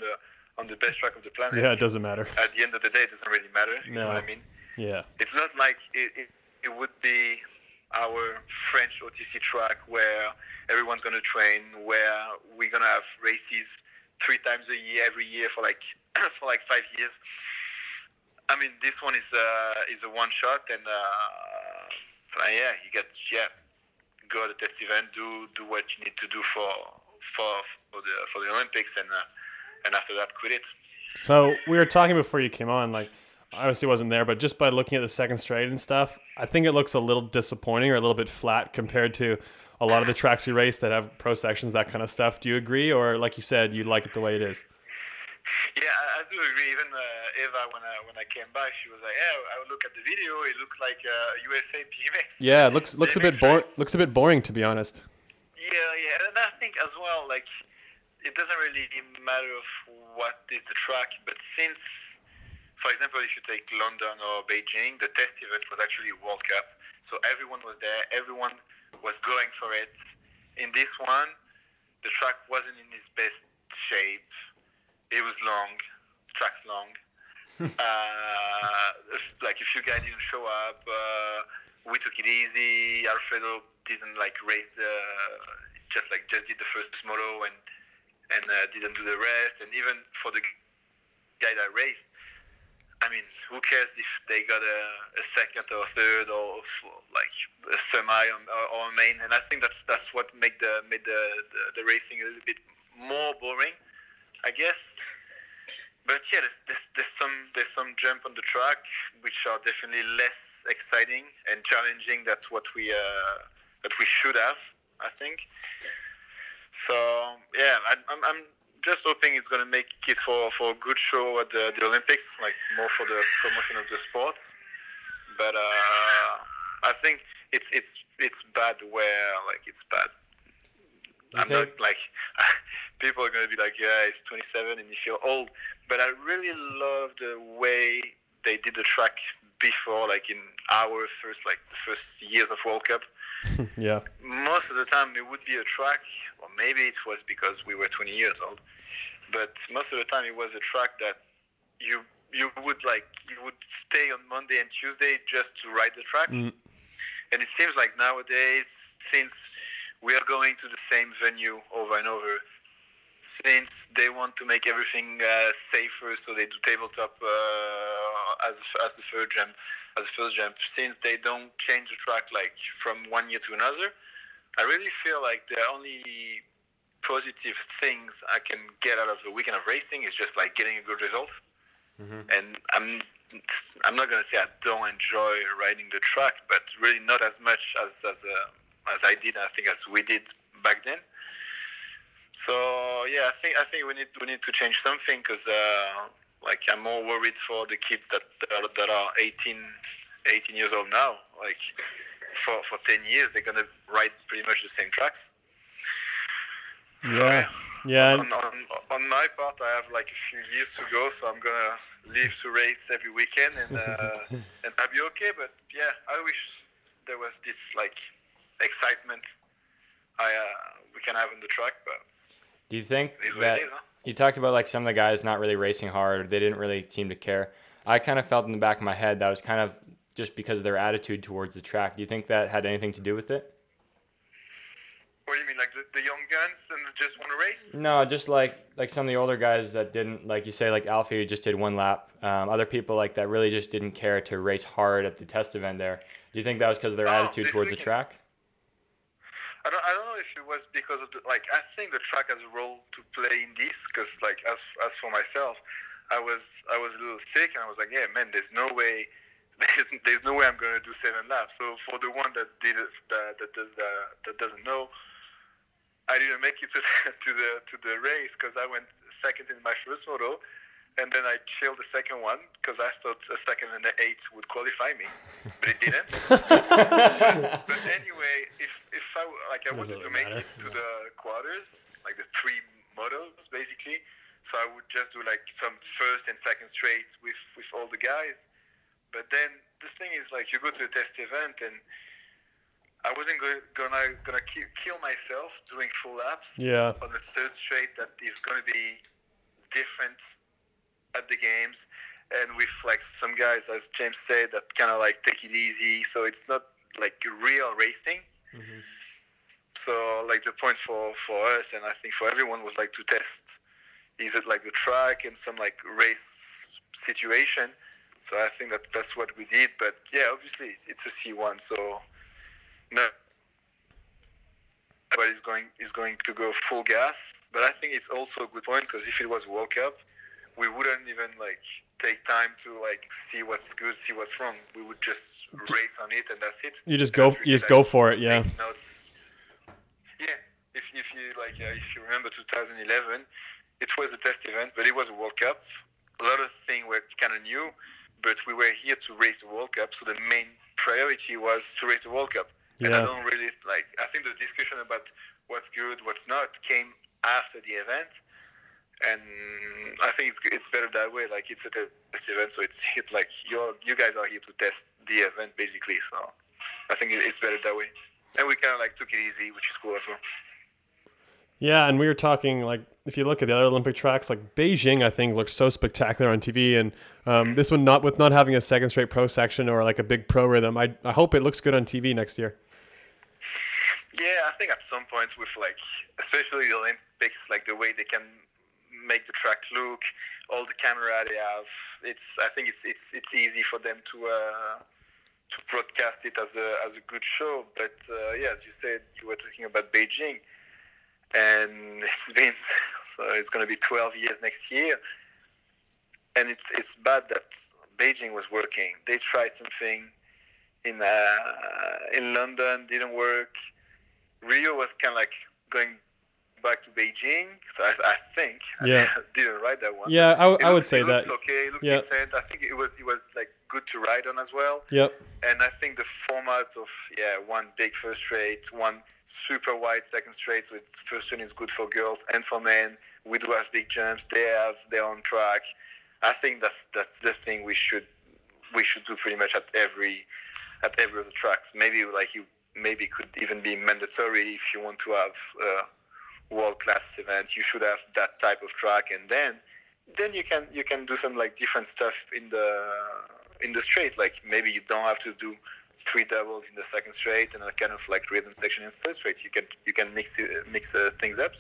the best track of the planet, yeah, it doesn't matter. At the end of the day, it doesn't really matter. You know what I mean? Yeah. It's not like it would be our French OTC track where everyone's gonna train, where we're gonna have races 3 times a year, every year for 5 years. I mean, this one is a one shot, and go to the test event, do what you need to do for the Olympics, and after that, quit it. So we were talking before you came on, like, I obviously wasn't there, but just by looking at the second straight and stuff, I think it looks a little disappointing or a little bit flat compared to a lot of the tracks we race that have pro sections, that kind of stuff. Do you agree, or like you said, you like it the way it is? Yeah, I do agree. Even Eva, when I came back, she was like, "Yeah, I look at the video. It looks like USA BMX." Yeah, it looks BMX a bit boring. Looks a bit boring, to be honest. Yeah, and I think as well, like, it doesn't really matter of what is the track, but since, for example, if you take London or Beijing, the test event was actually a World Cup, so everyone was there, everyone was going for it. In this one, the track wasn't in its best shape. It was long, the track's long. Like, a few guys didn't show up. We took it easy. Alfredo didn't like race just did the first moto and didn't do the rest. And even for the guy that raced, I mean, who cares if they got a second or a third or a semi or a main? And I think that's what made the racing a little bit more boring, I guess. But yeah, there's some jump on the track which are definitely less exciting and challenging than what we should have, I think. So yeah, I'm just hoping it's gonna make it for a good show at the Olympics, like more for the promotion of the sport. But I think it's bad where like it's bad. I'm not like, people are going to be like, yeah, it's 27 and you feel old. But I really love the way they did the track before, like in our first, like the first years of World Cup. Yeah. Most of the time it would be a track, or maybe it was because we were 20 years old. But most of the time it was a track that you would stay on Monday and Tuesday just to ride the track. Mm. And it seems like nowadays, since we are going to the same venue over and over, since they want to make everything safer, so they do tabletop as the first jump. Since they don't change the track like from one year to another, I really feel like the only positive things I can get out of the weekend of racing is just like getting a good result. Mm-hmm. And I'm not gonna say I don't enjoy riding the track, but really not as much as I did, I think, as we did back then. So yeah, I think we need to change something, because like I'm more worried for the kids that are 18 years old now. Like for 10 years, they're gonna ride pretty much the same tracks. So, yeah. On my part, I have like a few years to go, so I'm gonna leave to race every weekend, and I'll be okay. But yeah, I wish there was this like excitement we can have on the track, but do you think that is, huh? You talked about like some of the guys not really racing hard, or they didn't really seem to care. I kind of felt in the back of my head that was kind of just because of their attitude towards the track. Do you think that had anything to do with it? What do you mean, like the young guns and just want to race? No, just like some of the older guys that didn't, like you say, like Alfie, who just did one lap. Other people like that really just didn't care to race hard at the test event there. Do you think that was because of their attitude towards the track? I don't know if it was because of I think the track has a role to play in this, because like as for myself, I was a little sick, and I was like, yeah man, there's no way I'm gonna do 7 laps. So for the one that did it, that doesn't know, I didn't make it to the race because I went second in my first moto, And then I chilled the second one because I thought a second and an eighth would qualify me, but it didn't. But anyway, if I wanted to make it to the quarters, like the three models basically, so I would just do like some first and second straight with all the guys. But then the thing is, like, you go to a test event and I wasn't gonna kill myself doing full laps on the third straight that is gonna be different at the games, and with like some guys, as James said, that kind of like take it easy, so it's not like real racing. Mm-hmm. So like the point for us, and I think for everyone, was like to test is it like the track and some like race situation. So I think that's what we did, but yeah, obviously it's a C1, so no, but is going to go full gas. But I think it's also a good point, because if it was World Cup, we wouldn't even like take time to like see what's good, see what's wrong. We would just race on it, and that's it. You just go for it, yeah. Notes. Yeah, if you like, if you remember 2011, it was a test event, but it was a World Cup. A lot of things were kind of new, but we were here to race the World Cup, so the main priority was to race the World Cup. Yeah. And I don't really like. I think the discussion about what's good, what's not, came after the event. And I think it's better that way. Like, it's a test event, so it's hit like you guys are here to test the event basically. So I think it's better that way. And we kind of like took it easy, which is cool as well. Yeah, and we were talking like if you look at the other Olympic tracks, like Beijing, I think looks so spectacular on TV, and this one not having a second straight pro section or like a big pro rhythm. I hope it looks good on TV next year. Yeah, I think at some points with like especially the Olympics, like the way they can make the track look, all the camera they have, I think it's easy for them to broadcast it as a good show. But yeah, as you said, you were talking about Beijing, and it's going to be 12 years next year, and it's bad that Beijing was working. They tried something in London, didn't work. Rio was kind of like going back to Beijing, so I think. Yeah. I didn't ride that one. Yeah, I would say that. It looks okay, it looks decent. I think it was like good to ride on as well. Yep. And I think the format of one big first straight, one super wide second straight, so it's first one is good for girls and for men. We do have big jumps. They have their own track. I think that's the thing we should do pretty much at every other tracks. Maybe like maybe could even be mandatory if you want to have world-class event. You should have that type of track, and then you can do some like different stuff in the straight. Like maybe you don't have to do three doubles in the second straight and a kind of like rhythm section in the third straight. You can mix things up.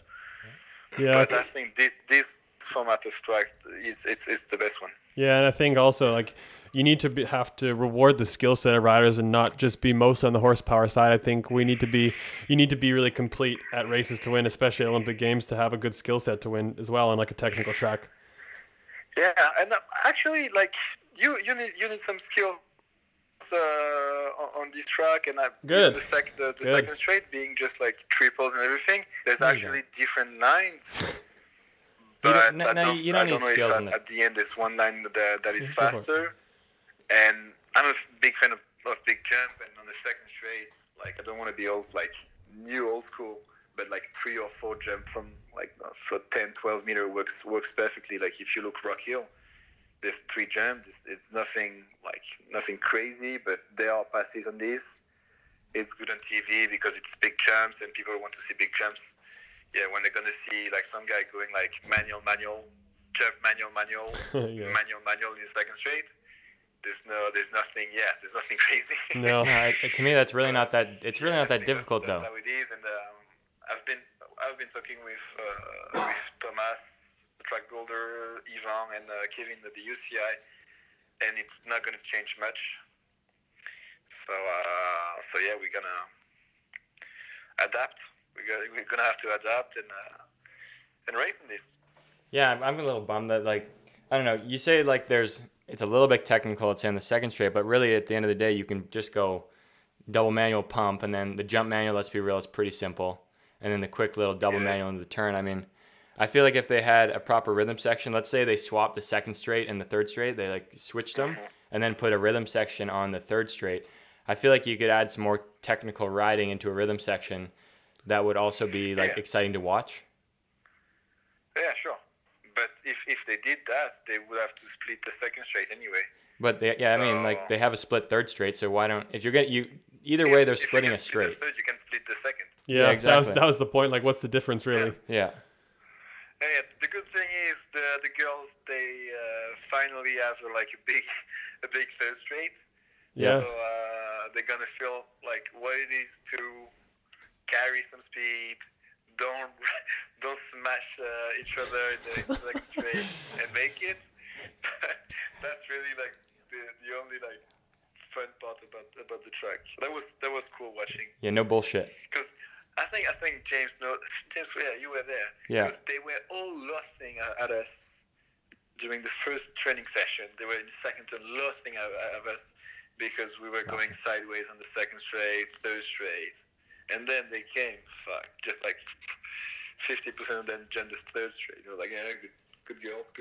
Yeah, but I think this format of track is the best one. Yeah, and I think also like you need to have to reward the skill set of riders and not just be most on the horsepower side. I think you need to be really complete at races to win, especially Olympic Games, to have a good skill set to win as well on like a technical track. Yeah, and actually, like you need some skills on this track, and the second straight being just like triples and everything. There's actually different lines. But I don't know if at the end there's one line that is faster. And I'm a big fan of big jump, and on the second straight, like I don't want to be old school, but like 3 or 4 jump from like for 10-12 meter works perfectly. Like if you look Rock Hill, there's 3 jumps. It's nothing crazy, but there are passes on this. It's good on TV because it's big jumps and people want to see big jumps. Yeah, when they're gonna see like some guy going like manual, jump manual, manual in the second straight. There's nothing. Yeah, there's nothing crazy. No, to me that's really not that. It's really not that difficult that's though. How it is, and I've been talking with Thomas, the track builder, Yvonne, and Kevin at the UCI, and it's not gonna change much. So yeah, we're gonna adapt. We're gonna have to adapt and race in this. Yeah, I'm a little bummed that like I don't know. You say like it's a little bit technical. It's in the second straight, but really at the end of the day, you can just go double manual pump, and then the jump manual. Let's be real, it's pretty simple. And then the quick little double manual into the turn. I mean, I feel like if they had a proper rhythm section, let's say they swapped the second straight and the third straight, they like switched them and then put a rhythm section on the third straight. I feel like you could add some more technical riding into a rhythm section that would also be like exciting to watch. Yeah, sure. But if they did that, they would have to split the second straight anyway. But I mean, like they have a split third straight, so why don't, if you're getting, either way they're splitting a straight. If you can split the third, you can split the second. Yeah, exactly. That was the point. Like, what's the difference really? Yeah. Yeah, the good thing is the girls, they finally have like a big third straight. Yeah. So they're going to feel like what it is to carry some speed, don't smash each other in the second straight and make it. That's really like the only like fun part about the track. That was cool watching. Yeah, no bullshit. Because I think James, yeah, you were there. Yeah. Because they were all laughing at us during the first training session. They were in the second and laughing at us because we were going sideways on the second straight, third straight, and then they came. Fuck, just like 50% of them jumped the third straight. It was like, yeah, good girls.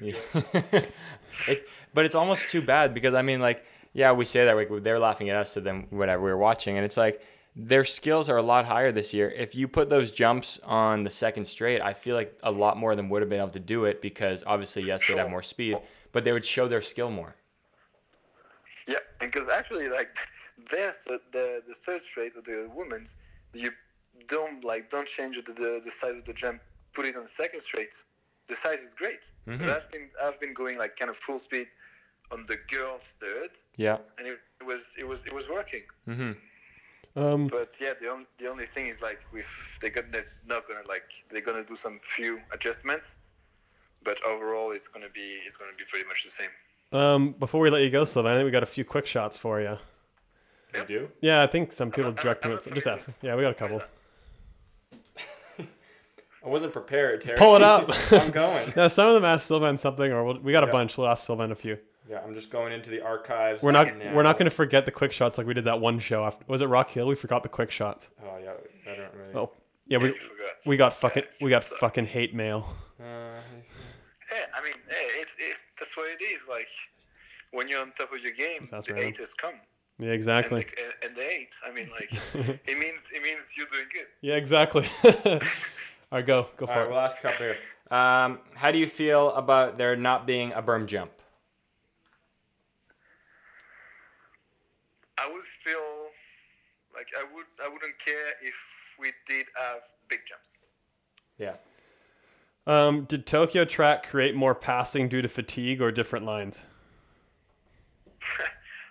But it's almost too bad because I mean, like, yeah, we say that like, they're laughing at us to them whatever we were watching, and it's like. Their skills are a lot higher this year. If you put those jumps on the second straight, I feel like a lot more of them would have been able to do it because obviously, yes, they'd have more speed, but they would show their skill more. Yeah, because actually, like, the third straight of the women's, you don't change the size of the jump, put it on the second straight. The size is great. Mm-hmm. I've been going like kind of full speed on the girl third. Yeah, and it was working. Mm-hmm. But yeah, the only thing is like they're gonna do some few adjustments, but overall it's gonna be pretty much the same. Before we let you go, Sylvain, I think we got a few quick shots for you. They do? Yeah, I think some people direct them. Just ask. Yeah, we got a couple. I wasn't prepared, Terry. Pull it up. I'm going. No, some of them asked Sylvain something, or we got a bunch. We'll ask Sylvain a few. Yeah, I'm just going into the archives. We're not going to forget the quick shots like we did that one show after. Was it Rock Hill? We forgot the quick shots. Oh yeah, I don't really. Oh yeah, we got fucking hate mail. I mean, that's what it is. Like when you're on top of your game, the haters come. Yeah, exactly. And the hate. I mean, like it means you're doing good. Yeah, exactly. All right, go for it. All right, we'll ask a couple here. How do you feel about there not being a berm jump? I would feel like I wouldn't care if we did have big jumps. Yeah. Did Tokyo Track create more passing due to fatigue or different lines?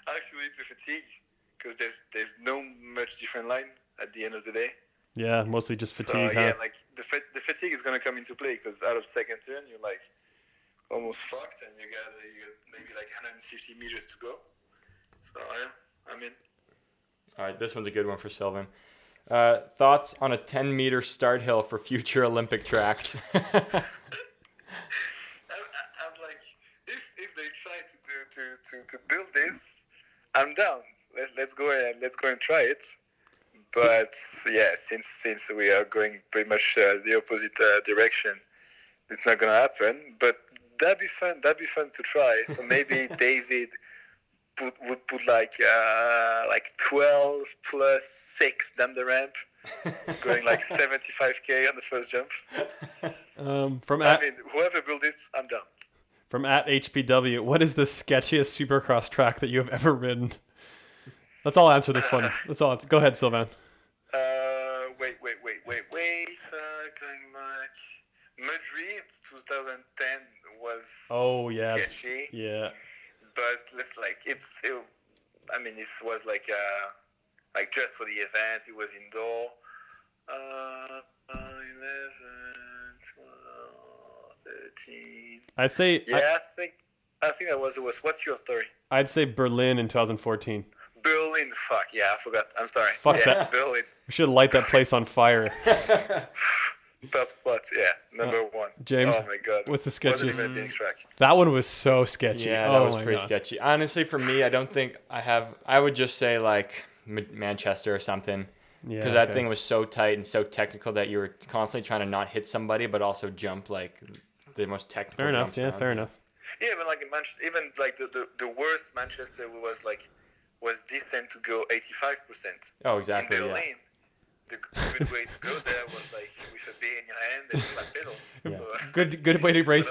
Actually, to fatigue, because there's no much different line at the end of the day. Yeah, mostly just fatigue. So, yeah, like the fatigue is gonna come into play because out of second turn you're like almost fucked and you got maybe like 150 meters to go. So yeah. I'm in. All right, this one's a good one for Sylvain. Thoughts on a 10-meter start hill for future Olympic tracks? I'm like, if they try to build this, I'm down. Let's go and try it. But yeah, since we are going pretty much the opposite direction, it's not gonna happen. But that'd be fun. That'd be fun to try. So maybe David. Would put like 12 plus 6 down the ramp, going like 75k on the first jump. Whoever built this, I'm down. From @HPW, what is the sketchiest supercross track that you have ever ridden? Let's all answer this one. Go ahead, Sylvain. Wait. Going back. Madrid 2010 was. Oh yeah. Sketchy. Yeah. But it was like just for the event. It was indoor. 11, 12, 13. I'd say. Yeah, I think that was it. Was what's your story? I'd say Berlin in 2014. Berlin, fuck yeah, I forgot. I'm sorry. Fuck yeah, that. Berlin. We should light that place on fire. Top spots, yeah, number one. James, oh my god, what's the sketchiest track? That one was so sketchy. Yeah, that was pretty sketchy. Honestly, for me, I don't think I would just say like Manchester or something. because that thing was so tight and so technical that you were constantly trying to not hit somebody, but also jump like the most technical. Fair enough. Yeah, fair enough. Yeah, but like in Manchester, even like the worst Manchester was decent to go 85%. Oh, exactly. In Berlin, the good way to go there was like with a beer in your hand and flat pedals. Yeah. So, good way to race.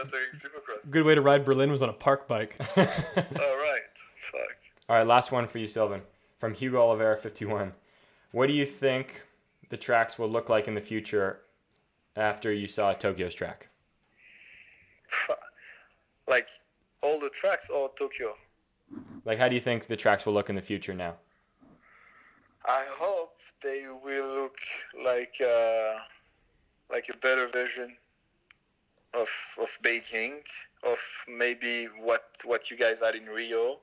Good way to ride Berlin was on a park bike. All right, fuck. All right, last one for you, Sylvain, from Hugo Oliveira 51. What do you think the tracks will look like in the future after you saw Tokyo's track? Like all the tracks or Tokyo? Like, how do you think the tracks will look in the future now? I hope they will look like a better version of Beijing, of maybe what you guys had in Rio.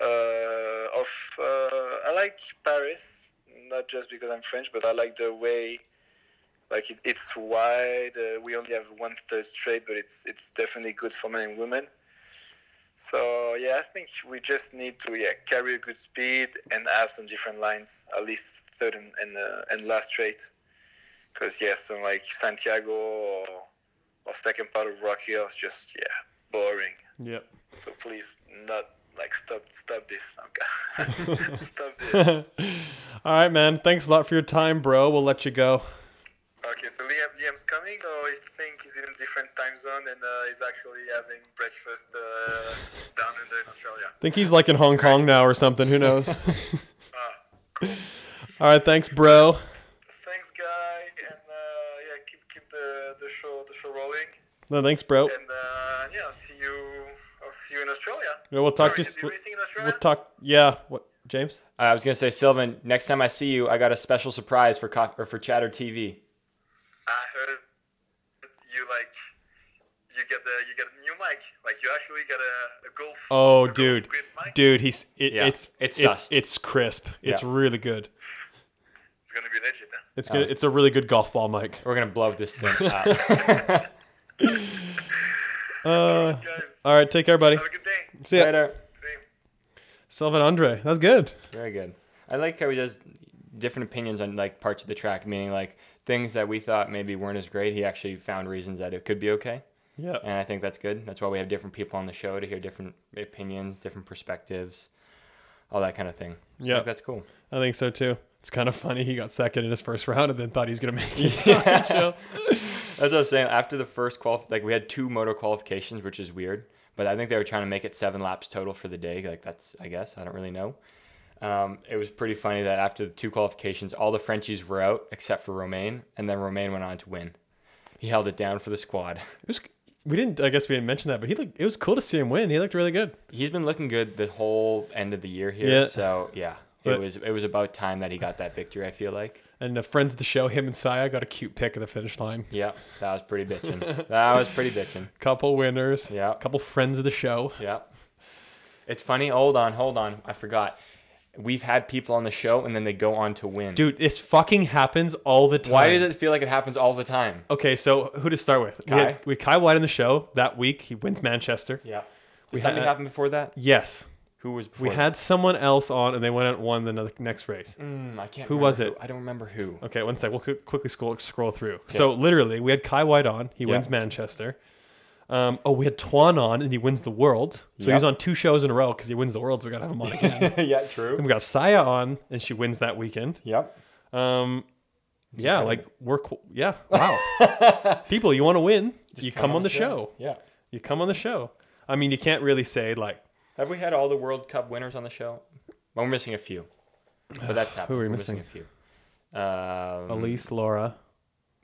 I like Paris, not just because I'm French, but I like the way like it's wide. We only have 1/3 straight, but it's definitely good for men and women. So, yeah, I think we just need to carry a good speed and have some different lines, at least third and last straight. Because, some like Santiago or second part of Rock Hill is just, boring. Yep. So please not, like, stop this. Stop this. All right, man. Thanks a lot for your time, bro. We'll let you go. Okay, so Liam's coming, or I think he's in a different time zone and he's actually having breakfast down under in Australia. I think he's like in Hong Kong now or something. Who knows? Cool. All right, thanks, bro. Thanks, guy, and keep the show rolling. No, thanks, bro. And I'll see you in Australia. Yeah, we'll talk to you. Racing in Australia? We'll talk. Yeah. What, James? I was gonna say, Sylvain, next time I see you, I got a special surprise for Chatter TV. I heard you you get a new mic. Like you actually got a golf. Oh, dude, mic. Dude, it's crisp. It's really good. It's gonna be legit. Huh? It's a really good golf ball mic. We're gonna blow this thing up. All right, take care, buddy. Have a good day. See you later. Sylvain Andre, that was good. Very good. I like how he does different opinions on like parts of the track, meaning like. Things that we thought maybe weren't as great, he actually found reasons that it could be okay. Yeah. And I think that's good. That's why we have different people on the show to hear different opinions, different perspectives, all that kind of thing. So yeah. I think that's cool. I think so too. It's kind of funny. He got second in his first round and then thought he was going to make it. Yeah. Show. That's what I was saying. After the first we had 2 moto qualifications, which is weird, but I think they were trying to make it 7 laps total for the day. Like that's, I guess, I don't really know. It was pretty funny that after the 2 qualifications, all the Frenchies were out except for Romain, and then Romain went on to win. He held it down for the squad. I guess we didn't mention that, but it was cool to see him win. He looked really good. He's been looking good the whole end of the year here. Yeah. So yeah, it was about time that he got that victory, I feel like. And the friends of the show, him and Sai, got a cute pic of the finish line. Yeah, that was pretty bitching. Couple winners. Yeah. Couple friends of the show. Yeah. It's funny. Hold on. I forgot. We've had people on the show and then they go on to win. Dude, this fucking happens all the time. Why does it feel like it happens all the time? Okay, so who to start with? Kai. We had Kai White on the show that week. He wins Manchester. Yeah. Something happened before that? Yes. Who was before? We had someone else on and they went out and won the next race. I can't remember. Who was it? I don't remember who. Okay, one sec. We'll quickly scroll through. Yeah. So literally, we had Kai White on. He wins Manchester. We had Tuan on and he wins the Worlds. So he was on 2 shows in a row because he wins the Worlds. We got to have him on again. Yeah, true. And we got Saya on and she wins that weekend. Yep. We're cool. Yeah. Wow. People, you want to win? Just you come on the show. Yeah. You come on the show. I mean, you can't really say like. Have we had all the World Cup winners on the show? Well, we're missing a few. But that's happened. Who are we missing? A few. Elise, Laura.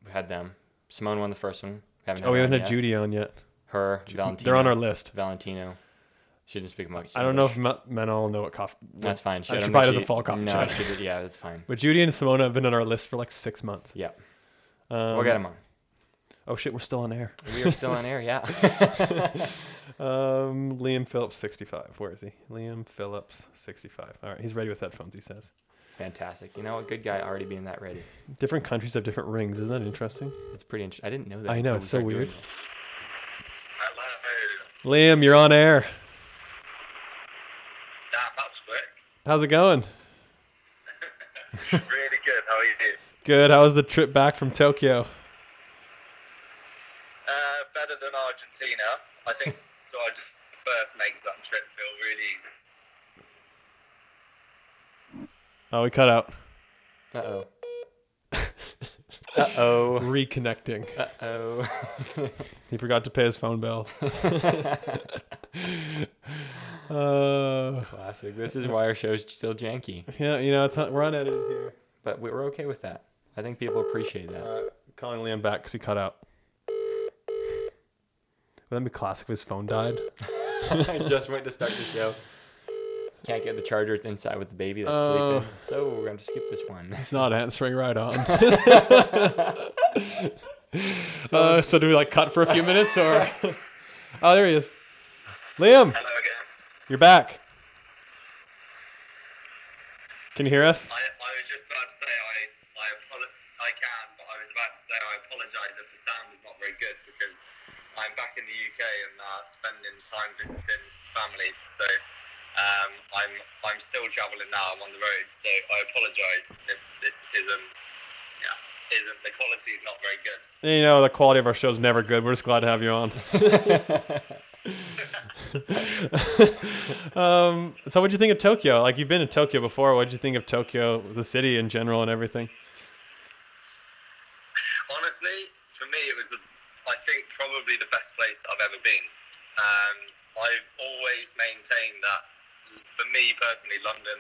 We had them. Simone won the first one. We haven't had Judy on yet. Her, Valentino. They're on our list. Valentino. She didn't speak much. I don't know if Manal know what coffee... That's fine. She probably doesn't follow coffee. No, that's fine. But Judy and Simona have been on our list for like 6 months. Yeah. We'll get them on. Oh, shit. We're still on air. We are still on air, yeah. Liam Phillips, 65. Where is he? Liam Phillips, 65. All right. He's ready with headphones, he says. Fantastic. You know, a good guy already being that ready. Different countries have different rings. Isn't that interesting? It's pretty interesting. I didn't know that. I know. It's so weird. Liam, you're on air. How's it going? Really good. How are Good. How was the trip back from Tokyo? Better than Argentina. I think the first makes that trip feel really easy. Oh, we cut out. Uh-oh. Reconnecting. Uh-oh. He forgot to pay his phone bill. Classic. This is why our show's still janky. Yeah, you know, it's not, we're unedited here. But we're okay with that. I think people appreciate that. Calling Liam back because he cut out. Wouldn't that be classic if his phone died? I just went to start the show. Can't get the charger. It's inside with the baby that's sleeping. So we're going to skip this one. It's not answering right on. So do we like cut for a few minutes or? Oh, there he is. Liam. Hello again. You're back. Can you hear us? I was just about to say I can, but I was about to say I apologize if the sound is not very good because I'm back in the UK and spending time visiting family. So I'm still traveling now. I'm on the road, so I apologize if this isn't the quality's not very good. You know, the quality of our show's never good. We're just glad to have you on. So what'd you think of Tokyo? Like, you've been in Tokyo before. What'd you think of Tokyo, the city in general, and everything? Honestly, for me, it was I think probably the best place I've ever been. I've always maintained that, for me personally, London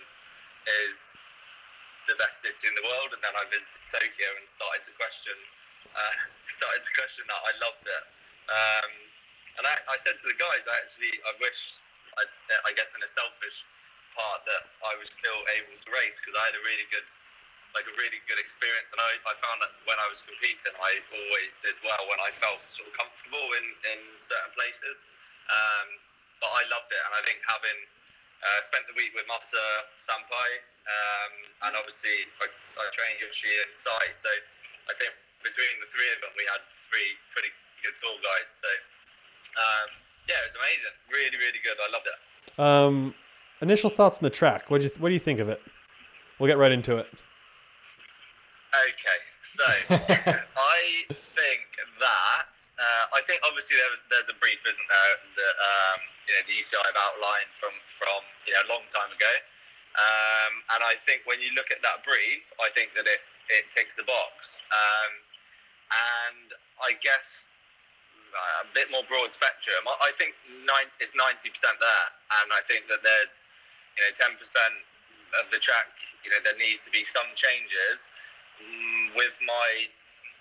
is the best city in the world, and then I visited Tokyo and started to question that. I loved it. And I said to the guys, I wished, I guess in a selfish part, that I was still able to race, because I had a really good experience, and I found that when I was competing, I always did well when I felt sort of comfortable in certain places. But I loved it, and I think having spent the week with Masa Sampai, and obviously I trained Yoshi and Sai, so I think between the three of them we had three pretty good tour guides, so yeah, it was amazing. Really, really good. I loved it. Initial thoughts on the track. What do you think of it? We'll get right into it. Okay, so I think that I think obviously there's a brief, isn't there, that the UCI have outlined from a long time ago, and I think when you look at that brief, I think that it ticks the box, and I guess a bit more broad spectrum. I think it's 90% there, and I think that there's 10% of the track there needs to be some changes. With my,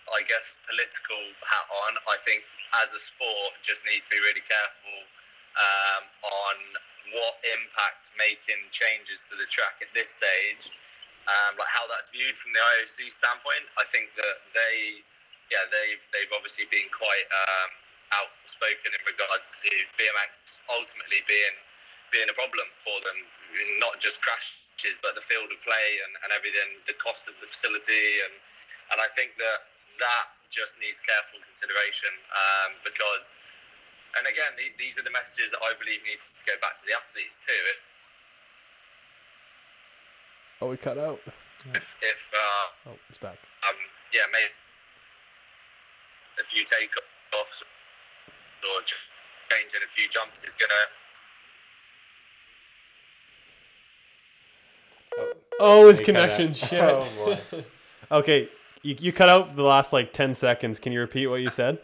I guess, political hat on, I think as a sport, just need to be really careful on what impact making changes to the track at this stage, like how that's viewed from the IOC standpoint. I think that they've obviously been quite outspoken in regards to BMX ultimately being a problem for them, not just crashes, but the field of play and everything, the cost of the facility, and I think that just needs careful consideration, because, and again, these are the messages that I believe need to go back to the athletes too. Oh, we cut out. If it's back. Maybe a few takeoffs or changing a few jumps is gonna. Oh, his connection shit. Oh, boy. Okay, you cut out the last, 10 seconds. Can you repeat what you said?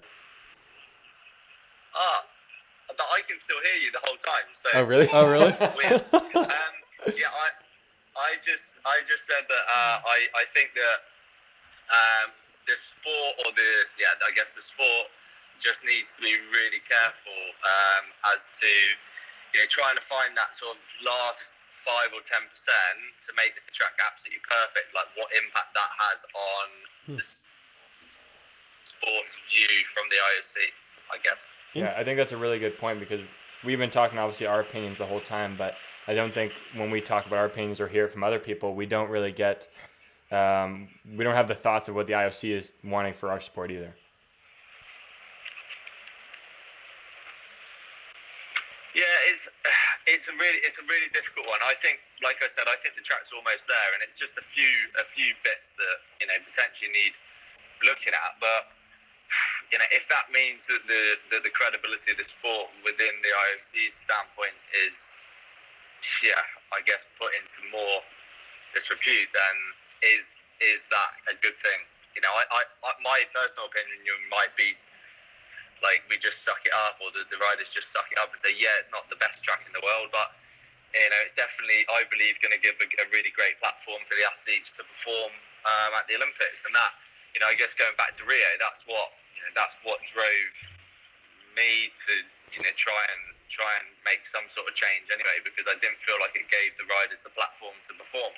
But I can still hear you the whole time. So. Oh, really? Oh, really? Weird. I just said that I think that the sport or the sport just needs to be really careful as to, trying to find that sort of last 5 or 10% to make the track absolutely perfect, like what impact that has on the sports view from the IOC, I guess. Yeah, I think that's a really good point, because we've been talking obviously our opinions the whole time, but I don't think when we talk about our opinions or hear from other people, we don't really get, we don't have the thoughts of what the IOC is wanting for our sport either. Yeah, It's a really difficult one. I think, like I said, I think the track's almost there, and it's just a few bits that, you know, potentially need looking at. But, you know, if that means that the credibility of the sport within the IOC's standpoint is, yeah, I guess, put into more disrepute, then is that a good thing? You know, I my personal opinion might be, like, we just suck it up, or the riders just suck it up and say, yeah, it's not the best track in the world, but, you know, it's definitely, I believe, going to give a really great platform for the athletes to perform at the Olympics. And that, you know, I guess going back to Rio, that's what drove me to, you know, try and make some sort of change anyway, because I didn't feel like it gave the riders the platform to perform.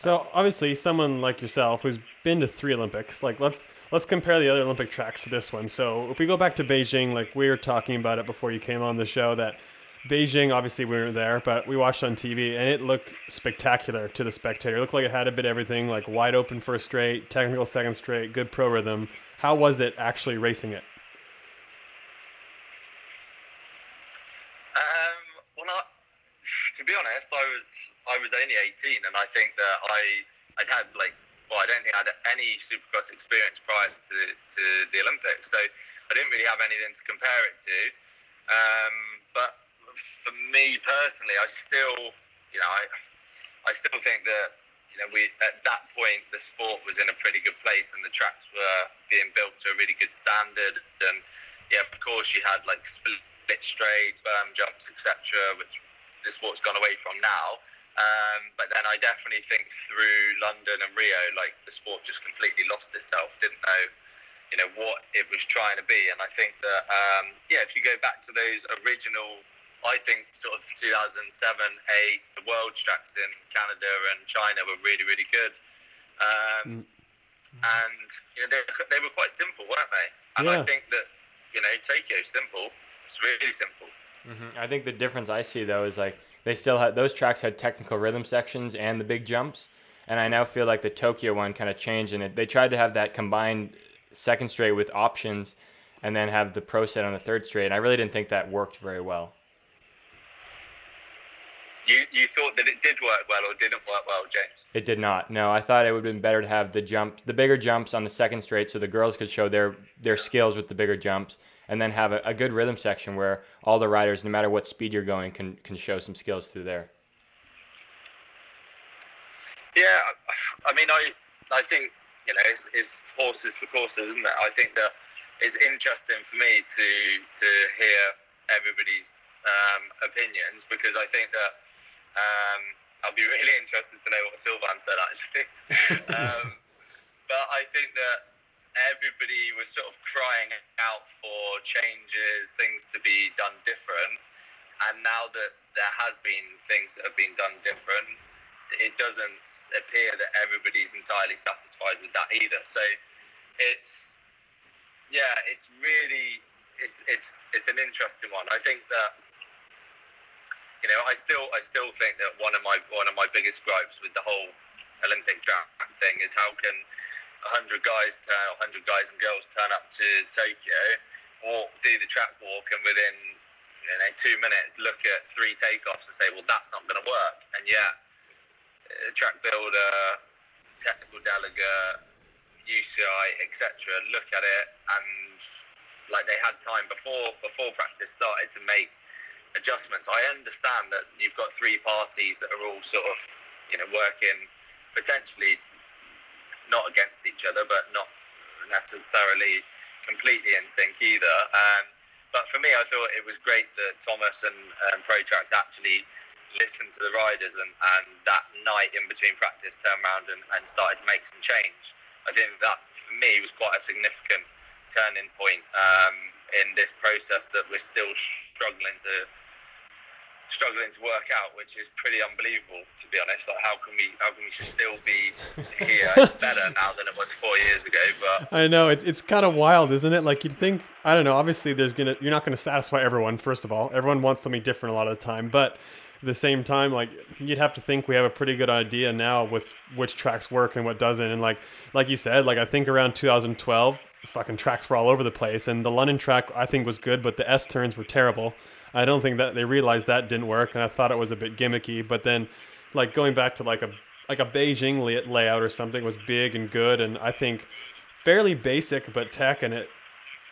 So obviously, someone like yourself who's been to 3 Olympics, like, let's compare the other Olympic tracks to this one. So if we go back to Beijing, like we were talking about it before you came on the show, that Beijing, obviously we were there, but we watched on TV and it looked spectacular to the spectator. It looked like it had a bit of everything, like wide open first straight, technical second straight, good pro rhythm. How was it actually racing it? Well, to be honest, I was only 18, and I think that I'd had I don't think I had any Supercross experience prior to the Olympics, so I didn't really have anything to compare it to. But for me personally, I still think that, you know, we at that point the sport was in a pretty good place and the tracks were being built to a really good standard. And yeah, of course you had like split straights, berm jumps, etc., which the sport's gone away from now. But then I definitely think through London and Rio, like, the sport just completely lost itself, didn't know, you know, what it was trying to be. And I think that, if you go back to those original, I think sort of 2007, 2008, the world tracks in Canada and China were really, really good. And, you know, they were quite simple, weren't they? And yeah. I think that, you know, Tokyo's simple. It's really simple. Mm-hmm. I think the difference I see, though, is like, they still had, those tracks had technical rhythm sections and the big jumps, and I now feel like the Tokyo one kind of changed, and they tried to have that combined second straight with options, and then have the pro set on the third straight. And I really didn't think that worked very well. You thought that it did work well or didn't work well, James? It did not. No, I thought it would have been better to have the bigger jumps on the second straight, so the girls could show their skills with the bigger jumps. And then have a good rhythm section where all the riders, no matter what speed you're going, can show some skills through there. Yeah, I mean, I think, you know, it's horses for courses, isn't it? I think that it's interesting for me to hear everybody's opinions, because I think that I'll be really interested to know what Sylvain said, actually. But I think that everybody was sort of crying out for changes, things to be done different, and now that there has been things that have been done different, it doesn't appear that everybody's entirely satisfied with that either. So it's really an interesting one. I think that, you know, I still think that one of my biggest gripes with the whole Olympic track thing is, how can 100 guys and girls turn up to Tokyo, walk, do the track walk, and within, you know, 2 minutes look at 3 takeoffs and say, well, that's not going to work. And yet, track builder, technical delegate, UCI, etc., look at it, and like, they had time before practice started to make adjustments. I understand that you've got 3 parties that are all sort of, you know, working potentially not against each other, but not necessarily completely in sync either. But for me, I thought it was great that Thomas and ProTrax actually listened to the riders, and that night in between practice turned around and started to make some change. I think that, for me, was quite a significant turning point in this process that we're still struggling to work out, which is pretty unbelievable, to be honest. Like, how can we still be here? It's better now than it was 4 years ago. But I know it's kind of wild, isn't it? Like, you'd think, I don't know. Obviously, you're not gonna satisfy everyone. First of all, everyone wants something different a lot of the time. But at the same time, like, you'd have to think we have a pretty good idea now with which tracks work and what doesn't. And like you said, like, I think around 2012, fucking tracks were all over the place. And the London track, I think, was good, but the S turns were terrible. I don't think that they realized that didn't work, and I thought it was a bit gimmicky. But then, like, going back to like a Beijing layout or something was big and good, and I think fairly basic but tech in it.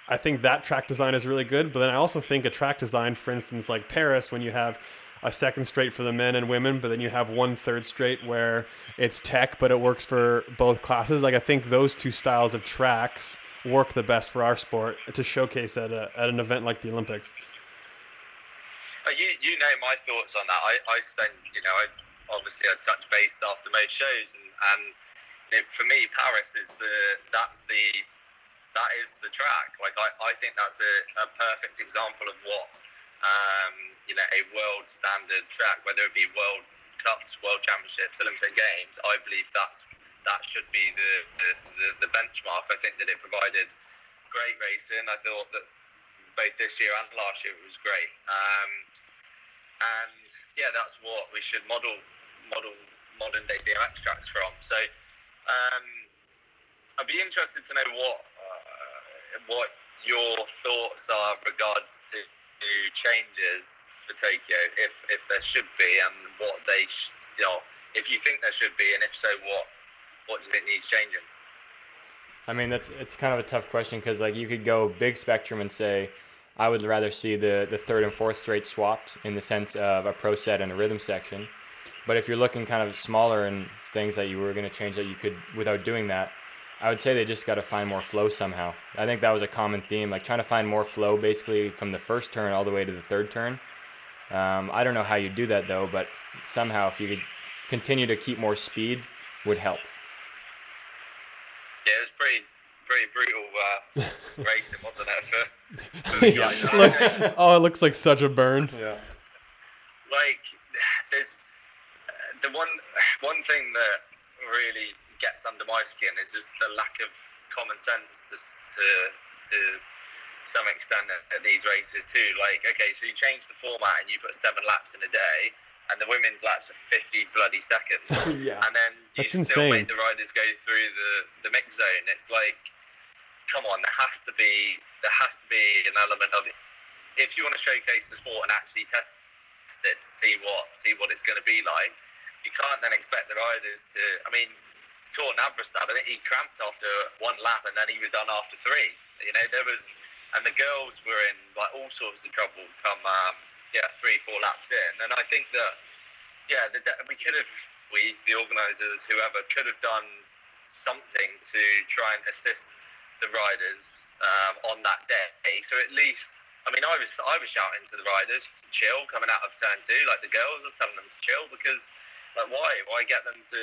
I think that track design is really good. But then I also think a track design, for instance, like Paris, when you have a second straight for the men and women, but then you have 1/3 straight where it's tech, but it works for both classes. Like, I think those two styles of tracks work the best for our sport to showcase at an event like the Olympics. You know my thoughts on that. I touch base after most shows, and for me, Paris is the track. Like, I think that's a perfect example of what a world standard track, whether it be World Cups, World Championships, Olympic Games. I believe that should be the benchmark. I think that it provided great racing. I thought that both this year and last year it was great. And yeah, that's what we should model modern day BMX tracks from. So I'd be interested to know what your thoughts are in regards to changes for Tokyo, if there should be, and what they if you think there should be, and if so, what do you think needs changing? I mean, it's kind of a tough question, because like, you could go big spectrum and say, I would rather see the third and fourth straight swapped in the sense of a pro set and a rhythm section. But if you're looking kind of smaller and things that you were going to change that you could without doing that, I would say they just got to find more flow somehow. I think that was a common theme, like trying to find more flow basically from the first turn all the way to the third turn. I don't know how you do that though, but somehow if you could continue to keep more speed would help. Yeah, it was pretty brutal racing, wasn't it? For the guys. Look, oh, it looks like such a burn. Yeah. Like, there's the one thing that really gets under my skin is just the lack of common sense to some extent at these races too. Like, okay, so you change the format and you put 7 laps in a day, and the women's laps are 50 bloody seconds. Yeah. And then you make the riders go through the mix zone. It's like, come on, there has to be an element of it. If you want to showcase the sport and actually test it to see what it's going to be like, you can't then expect the riders to. I mean, Torn Avrastab, I think he cramped after 1 lap and then he was done after 3. You know, and the girls were in like all sorts of trouble come 3-4 laps in. And I think that the organisers, whoever, could have done something to try and assist the riders on that day. So at least, I mean, I was shouting to the riders to chill coming out of turn 2, like the girls. I was telling them to chill because, like, why get them to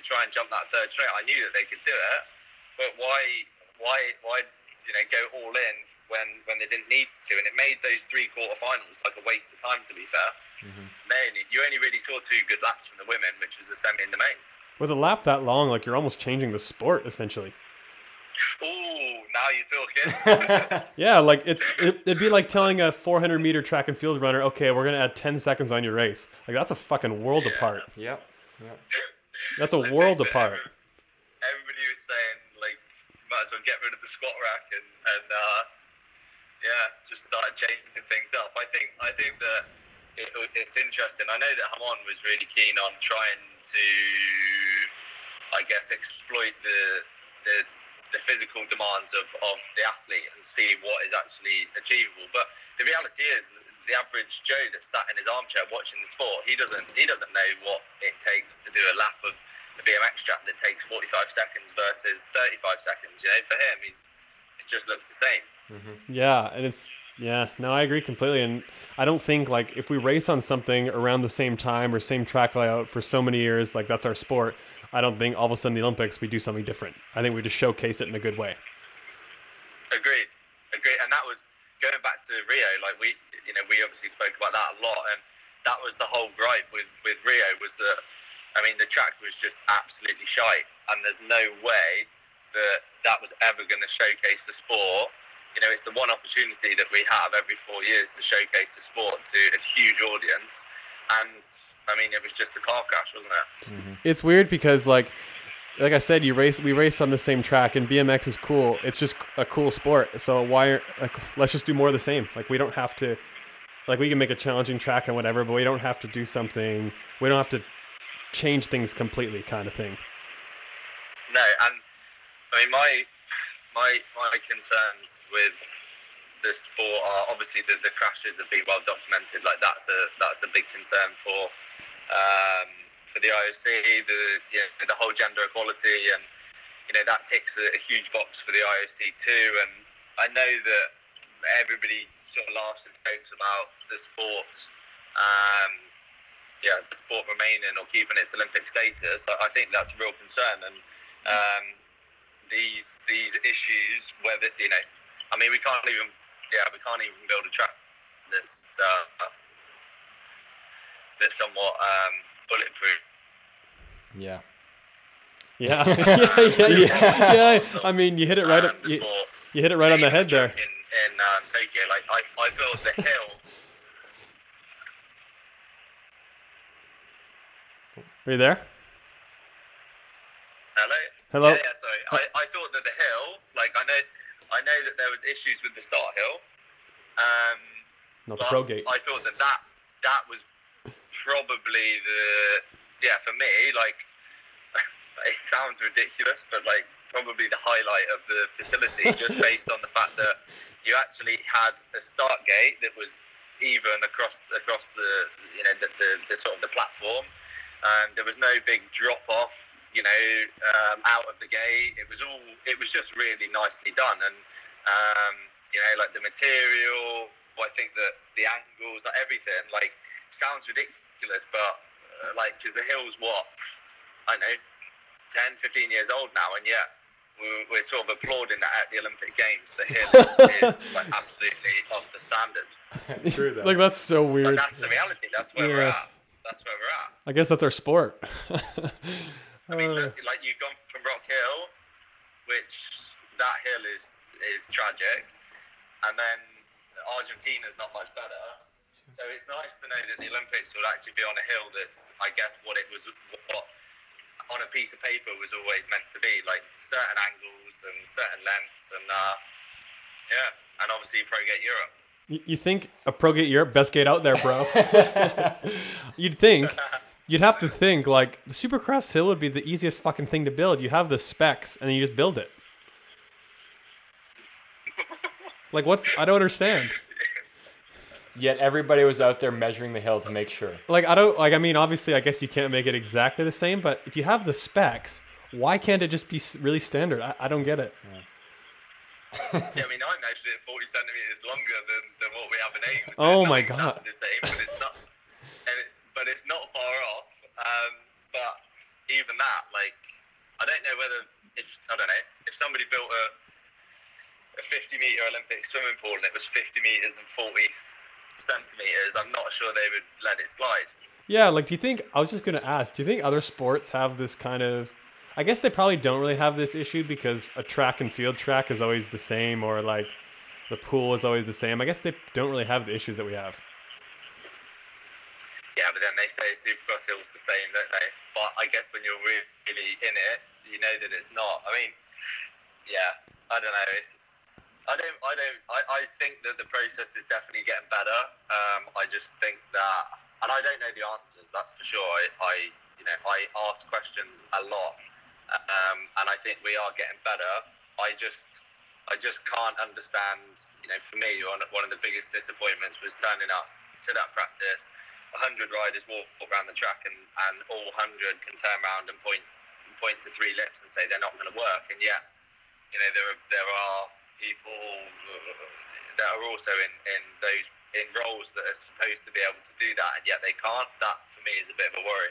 try and jump that third straight? I knew that they could do it, but why go all in when they didn't need to? And it made those 3 quarterfinals like a waste of time, to be fair. Mm-hmm. You only really saw 2 good laps from the women, which was the semi and the main. With a lap that long, like, you're almost changing the sport essentially. Ooh, now you're talking. Yeah, like it'd be like telling a 400-meter track and field runner, okay, we're gonna add 10 seconds on your race. Like, that's a fucking world apart. Yep. Yeah. That's a world apart. Everybody was saying, like, might as well get rid of the squat rack and just start changing things up. I think that it's interesting. I know that Hamon was really keen on trying to, I guess, exploit the physical demands of the athlete and see what is actually achievable. But the reality is, the average Joe that sat in his armchair watching the sport, he doesn't know what it takes to do a lap of the BMX track that takes 45 seconds versus 35 seconds. You know, for him, it just looks the same. Mm-hmm. Yeah, and I agree completely. And I don't think, like, if we race on something around the same time or same track layout for so many years, like, that's our sport. I don't think all of a sudden the Olympics we do something different. I think we just showcase it in a good way. Agreed. And that was going back to Rio. Like, we obviously spoke about that a lot, and that was the whole gripe with Rio was that, I mean, the track was just absolutely shite, and there's no way that was ever going to showcase the sport. You know, it's the one opportunity that we have every 4 years to showcase the sport to a huge audience, and I mean, it was just a car crash, wasn't it? Mm-hmm. It's weird because, like I said, we race on the same track, and BMX is cool. It's just a cool sport. So let's just do more of the same. Like, we don't have to Like, we can make a challenging track and whatever, but we don't have to do something. We don't have to change things completely, kind of thing. No, and I mean, my concerns with this sport are obviously that the crashes have been well documented. Like, that's a big concern for the IOC, the whole gender equality, and that ticks a huge box for the IOC too. And I know that everybody sort of laughs and jokes about the sports, the sport remaining or keeping its Olympic status. I think that's a real concern, and these issues, whether we can't even build a track that's somewhat bulletproof. Yeah. Yeah. I mean, you hit it right up. You hit it right on the head there. In Tokyo, like I built the hill. Are you there? Hello. Yeah, sorry. I thought that the hill, like I know that there was issues with the start hill. Not the ProGate. I thought that was probably for me, like, it sounds ridiculous, but like probably the highlight of the facility, just based on the fact that you actually had a start gate that was even across the sort of the platform. There was no big drop off, out of the gate. It was just really nicely done, and like the material, I think that the angles, like everything, like, sounds ridiculous, but like, because the hill's what, I don't know, 10, 15 years old now, and yet we're sort of applauding that at the Olympic Games. The hill is like absolutely of the standard. True, though. Like, that's so weird. Like, that's the reality. That's where we're at. That's where we're at. I guess that's our sport. I mean, look, like, you've gone from Rock Hill, which that hill is tragic, and then Argentina's not much better. So it's nice to know that the Olympics will actually be on a hill that's, I guess, what on a piece of paper was always meant to be, like certain angles and certain lengths, and and obviously ProGate Europe. You think a ProGate Europe, best gate out there, bro. You'd think, you'd have to think, like, the Supercross hill would be the easiest fucking thing to build. You have the specs, and then you just build it. Like, I don't understand. Yet everybody was out there measuring the hill to make sure. Like, obviously, I guess you can't make it exactly the same, but if you have the specs, why can't it just be really standard? I don't get it. Yeah. I mean, I measured it 40 centimeters longer than what we have in Ames. So oh my God. The same, but it's not, but it's not far off. But even that, like, I don't know if somebody built a 50-meter Olympic swimming pool and it was 50 meters and 40 centimeters, I'm not sure they would let it slide. Yeah, like, do you think other sports have this kind of, I guess they probably don't really have this issue because a track and field track is always the same, or like the pool is always the same. I guess they don't really have the issues that we have. Yeah, but then they say Supercross Hill's the same, don't they? But I guess when you're really in it, you know that it's not. I mean, yeah, I don't know. I think that the process is definitely getting better. I just think that, and I don't know the answers, that's for sure. I ask questions a lot, and I think we are getting better. I just can't understand. For me, one of the biggest disappointments was turning up to that practice. 100 riders walk around the track, and all 100 can turn around and point to three lips and say they're not going to work, and yet, there are people that are also in those roles that are supposed to be able to do that, and yet they can't. That for me is a bit of a worry.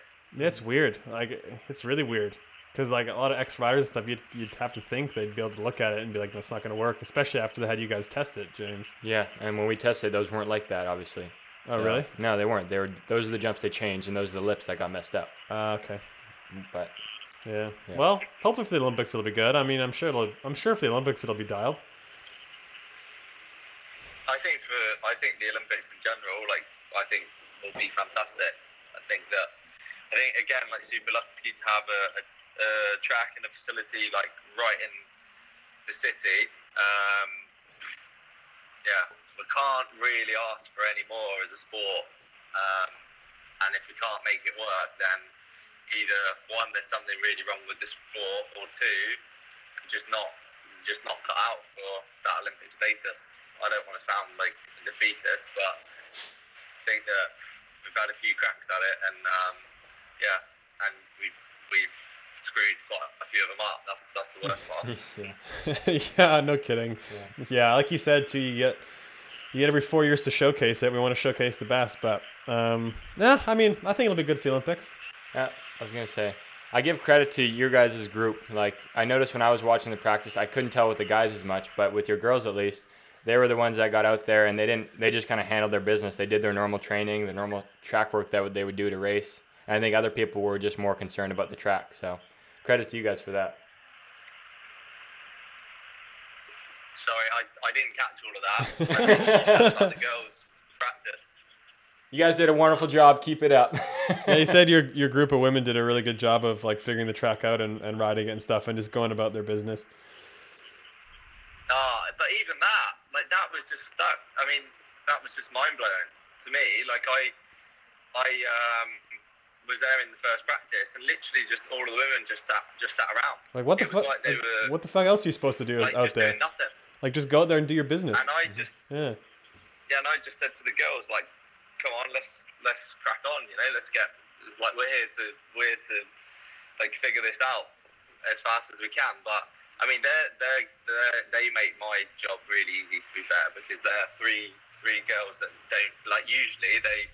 It's weird. Like, it's really weird, because like a lot of ex-riders stuff, you'd have to think they'd be able to look at it and be like, that's not going to work, especially after they had you guys test it, James. Yeah, and when we tested, those weren't like that, obviously. So, oh really? No, they weren't. Those are the jumps they changed, and those are the lips that got messed up. Okay. But yeah. Well, hopefully for the Olympics it'll be good. I mean, I'm sure for the Olympics it'll be dialed. I think the Olympics in general, like, I think will be fantastic. I think again, like, super lucky to have a track and a facility like right in the city. we can't really ask for any more as a sport. And if we can't make it work, then either one, there's something really wrong with the sport, or two, just not cut out for that Olympic status. I don't want to sound like a defeatist, but I think that we've had a few cracks at it, and and we've screwed quite a few of them up. That's the worst part. Yeah, no kidding. Yeah, like you said too, you get every 4 years to showcase it. We want to showcase the best, but I mean, I think it'll be good for the Olympics. Yeah, I was gonna say, I give credit to your guys' group. Like, I noticed when I was watching the practice, I couldn't tell with the guys as much, but with your girls at least, they were the ones that got out there and they just kind of handled their business. They did their normal training, the normal track work that they would do to race. And I think other people were just more concerned about the track. So credit to you guys for that. Sorry, I didn't catch all of that. I think you said about the girls' practice. You guys did a wonderful job. Keep it up. Yeah, you said your group of women did a really good job of like figuring the track out and riding it and stuff and just going about their business. But even that, like that was just mind blowing to me. Like I was there in the first practice, and literally just all of the women just sat around. Like what the fuck? Like, what the fuck else are you supposed to do out there? Doing nothing. Like just go out there and do your business. And I just said to the girls, like, come on, let's crack on, you know, let's get, like, we're here to like figure this out as fast as we can. But I mean, they make my job really easy, to be fair, because they're three girls that don't, like, usually they,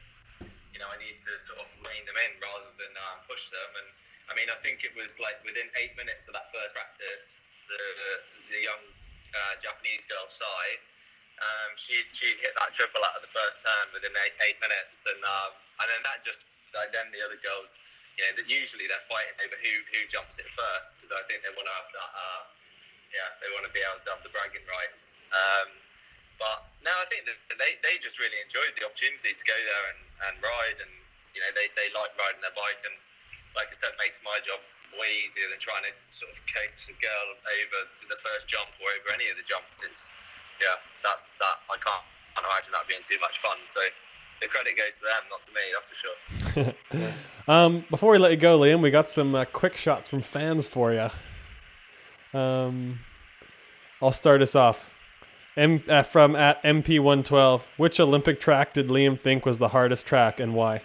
you know, I need to sort of rein them in rather than push them. And I mean, I think it was like within 8 minutes of that first practice, the young Japanese girl Sai, she'd hit that triple out of the first turn within eight minutes, and then that just, like, then the other girls, you know, that usually they're fighting over who jumps it first, because I think they want to have that, they want to be able to have the bragging rights. But no, I think that they just really enjoyed the opportunity to go there and ride, and you know, they like riding their bike, and like I said, makes my job way easier than trying to sort of coax a girl over the first jump or over any of the jumps. Yeah, I can't imagine that being too much fun. So the credit goes to them, not to me, that's for sure. Yeah. Before we let you go, Liam, we got some quick shots from fans for you. I'll start us off. From at MP112, which Olympic track did Liam think was the hardest track and why?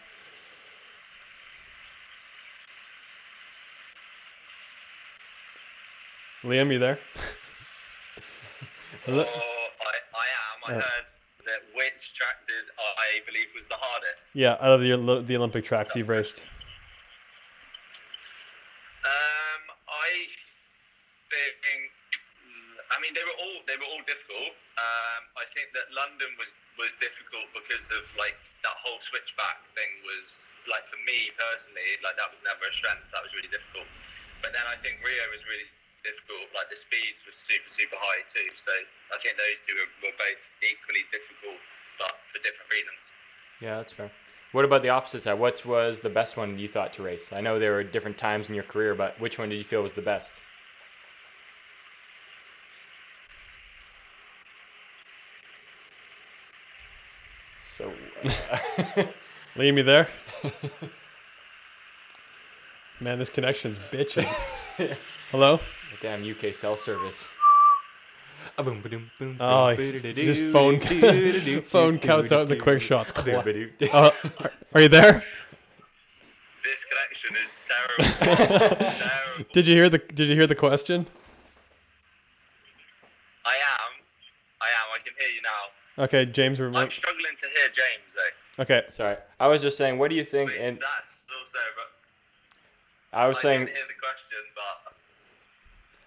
Liam, you there? I heard that which track did I believe was the hardest? Yeah, out of the Olympic tracks you've raced. I think they were all difficult. I think that London was difficult because of like that whole switchback thing was like, for me personally, like that was never a strength. That was really difficult. But then I think Rio was really difficult, like the speeds were super, super high too. So I think those two were both equally difficult, but for different reasons. Yeah, that's fair. What about the opposite side? What was the best one you thought to race? I know there were different times in your career, but which one did you feel was the best? So, Liam, you there? Man, this connection's bitching. Hello? Damn UK cell service. Oh, just phone counts out the quick shots. Are you there? This connection is terrible. Terrible. Did you hear the question? I am. I can hear you now. Okay, James. I'm struggling to hear James, though. Okay, sorry. I was just saying, what do you think? That's also. I was saying. I didn't hear the question, but.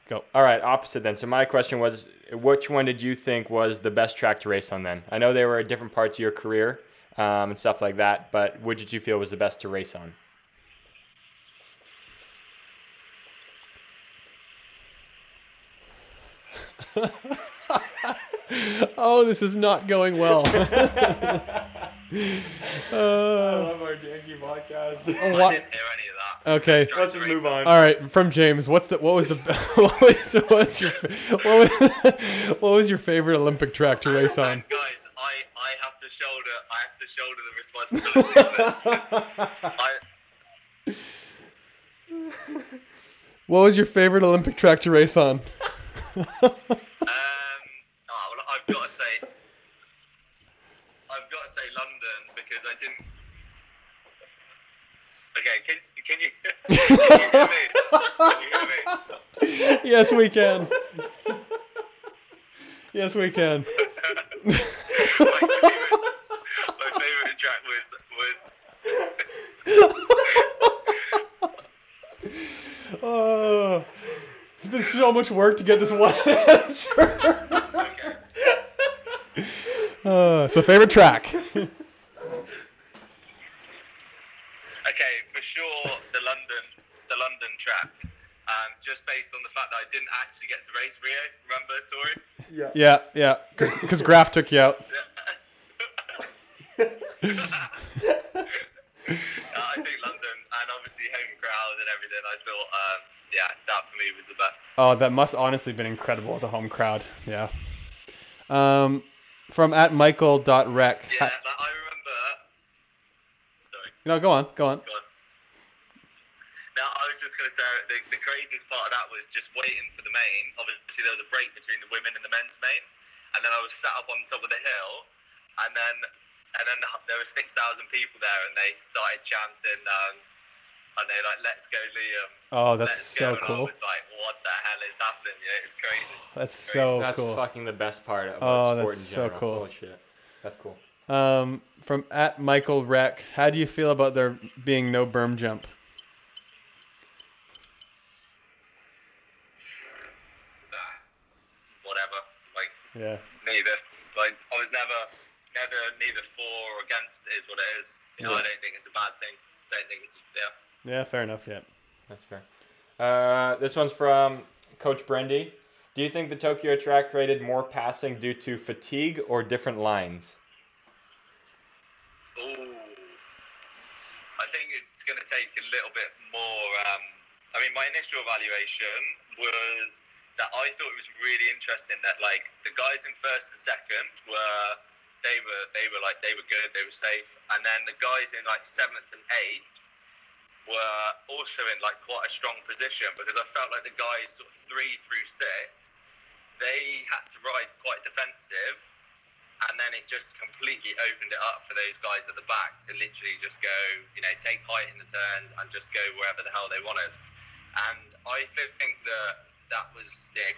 Go. All right, opposite then. So my question was, which one did you think was the best track to race on then? I know there were different parts of your career and stuff like that, but what did you feel was the best to race on? Oh, this is not going well. I love our janky podcast. I didn't hear any of that. Okay, let's just move on. All right, from James, what was your favorite Olympic track to race on? Guys, I shoulder the responsibility of it. What was your favorite Olympic track to race on? Well, I've got to say London, because I didn't. Okay, can you hear me? Yes, we can. Yes, we can. My favorite track was... Oh, it's been so much work to get this one answer. Okay. So favorite track. Okay, for sure the London track. Just based on the fact that I didn't actually get to race Rio, remember, Tori? Yeah. Because Graf took you out. I think London, and obviously home crowd and everything, I thought, that for me was the best. Oh, that must honestly have been incredible, the home crowd. Yeah. From @michael.rec. Yeah, I remember. Sorry. No, go on. No, I was just going to say the craziest part of that was just waiting for the main. Obviously, there was a break between the women and the men's main, and then I was sat up on top of the hill, and then there were 6,000 people there, and they started chanting, and they were like, "Let's go, Liam!" Oh, that's so cool! I was like, "What the hell is happening?" Yeah, it's crazy. That's so cool. That's fucking the best part of sport in general. Oh, that's so cool! Holy shit, that's cool. From @michaelrec, how do you feel about there being no berm jump? Yeah. I was neither for or against. It is what it is. I don't think it's a bad thing. Yeah, fair enough. Yeah, that's fair. This one's from Coach Brendy. Do you think the Tokyo track created more passing due to fatigue or different lines? Oh, I think it's going to take a little bit more. My initial evaluation was that I thought it was really interesting that like the guys in first and second were good, they were safe, and then the guys in like seventh and eighth were also in like quite a strong position, because I felt like the guys sort of 3 through 6, they had to ride quite defensive, and then it just completely opened it up for those guys at the back to literally just go, take height in the turns and just go wherever the hell they wanted. And I think that was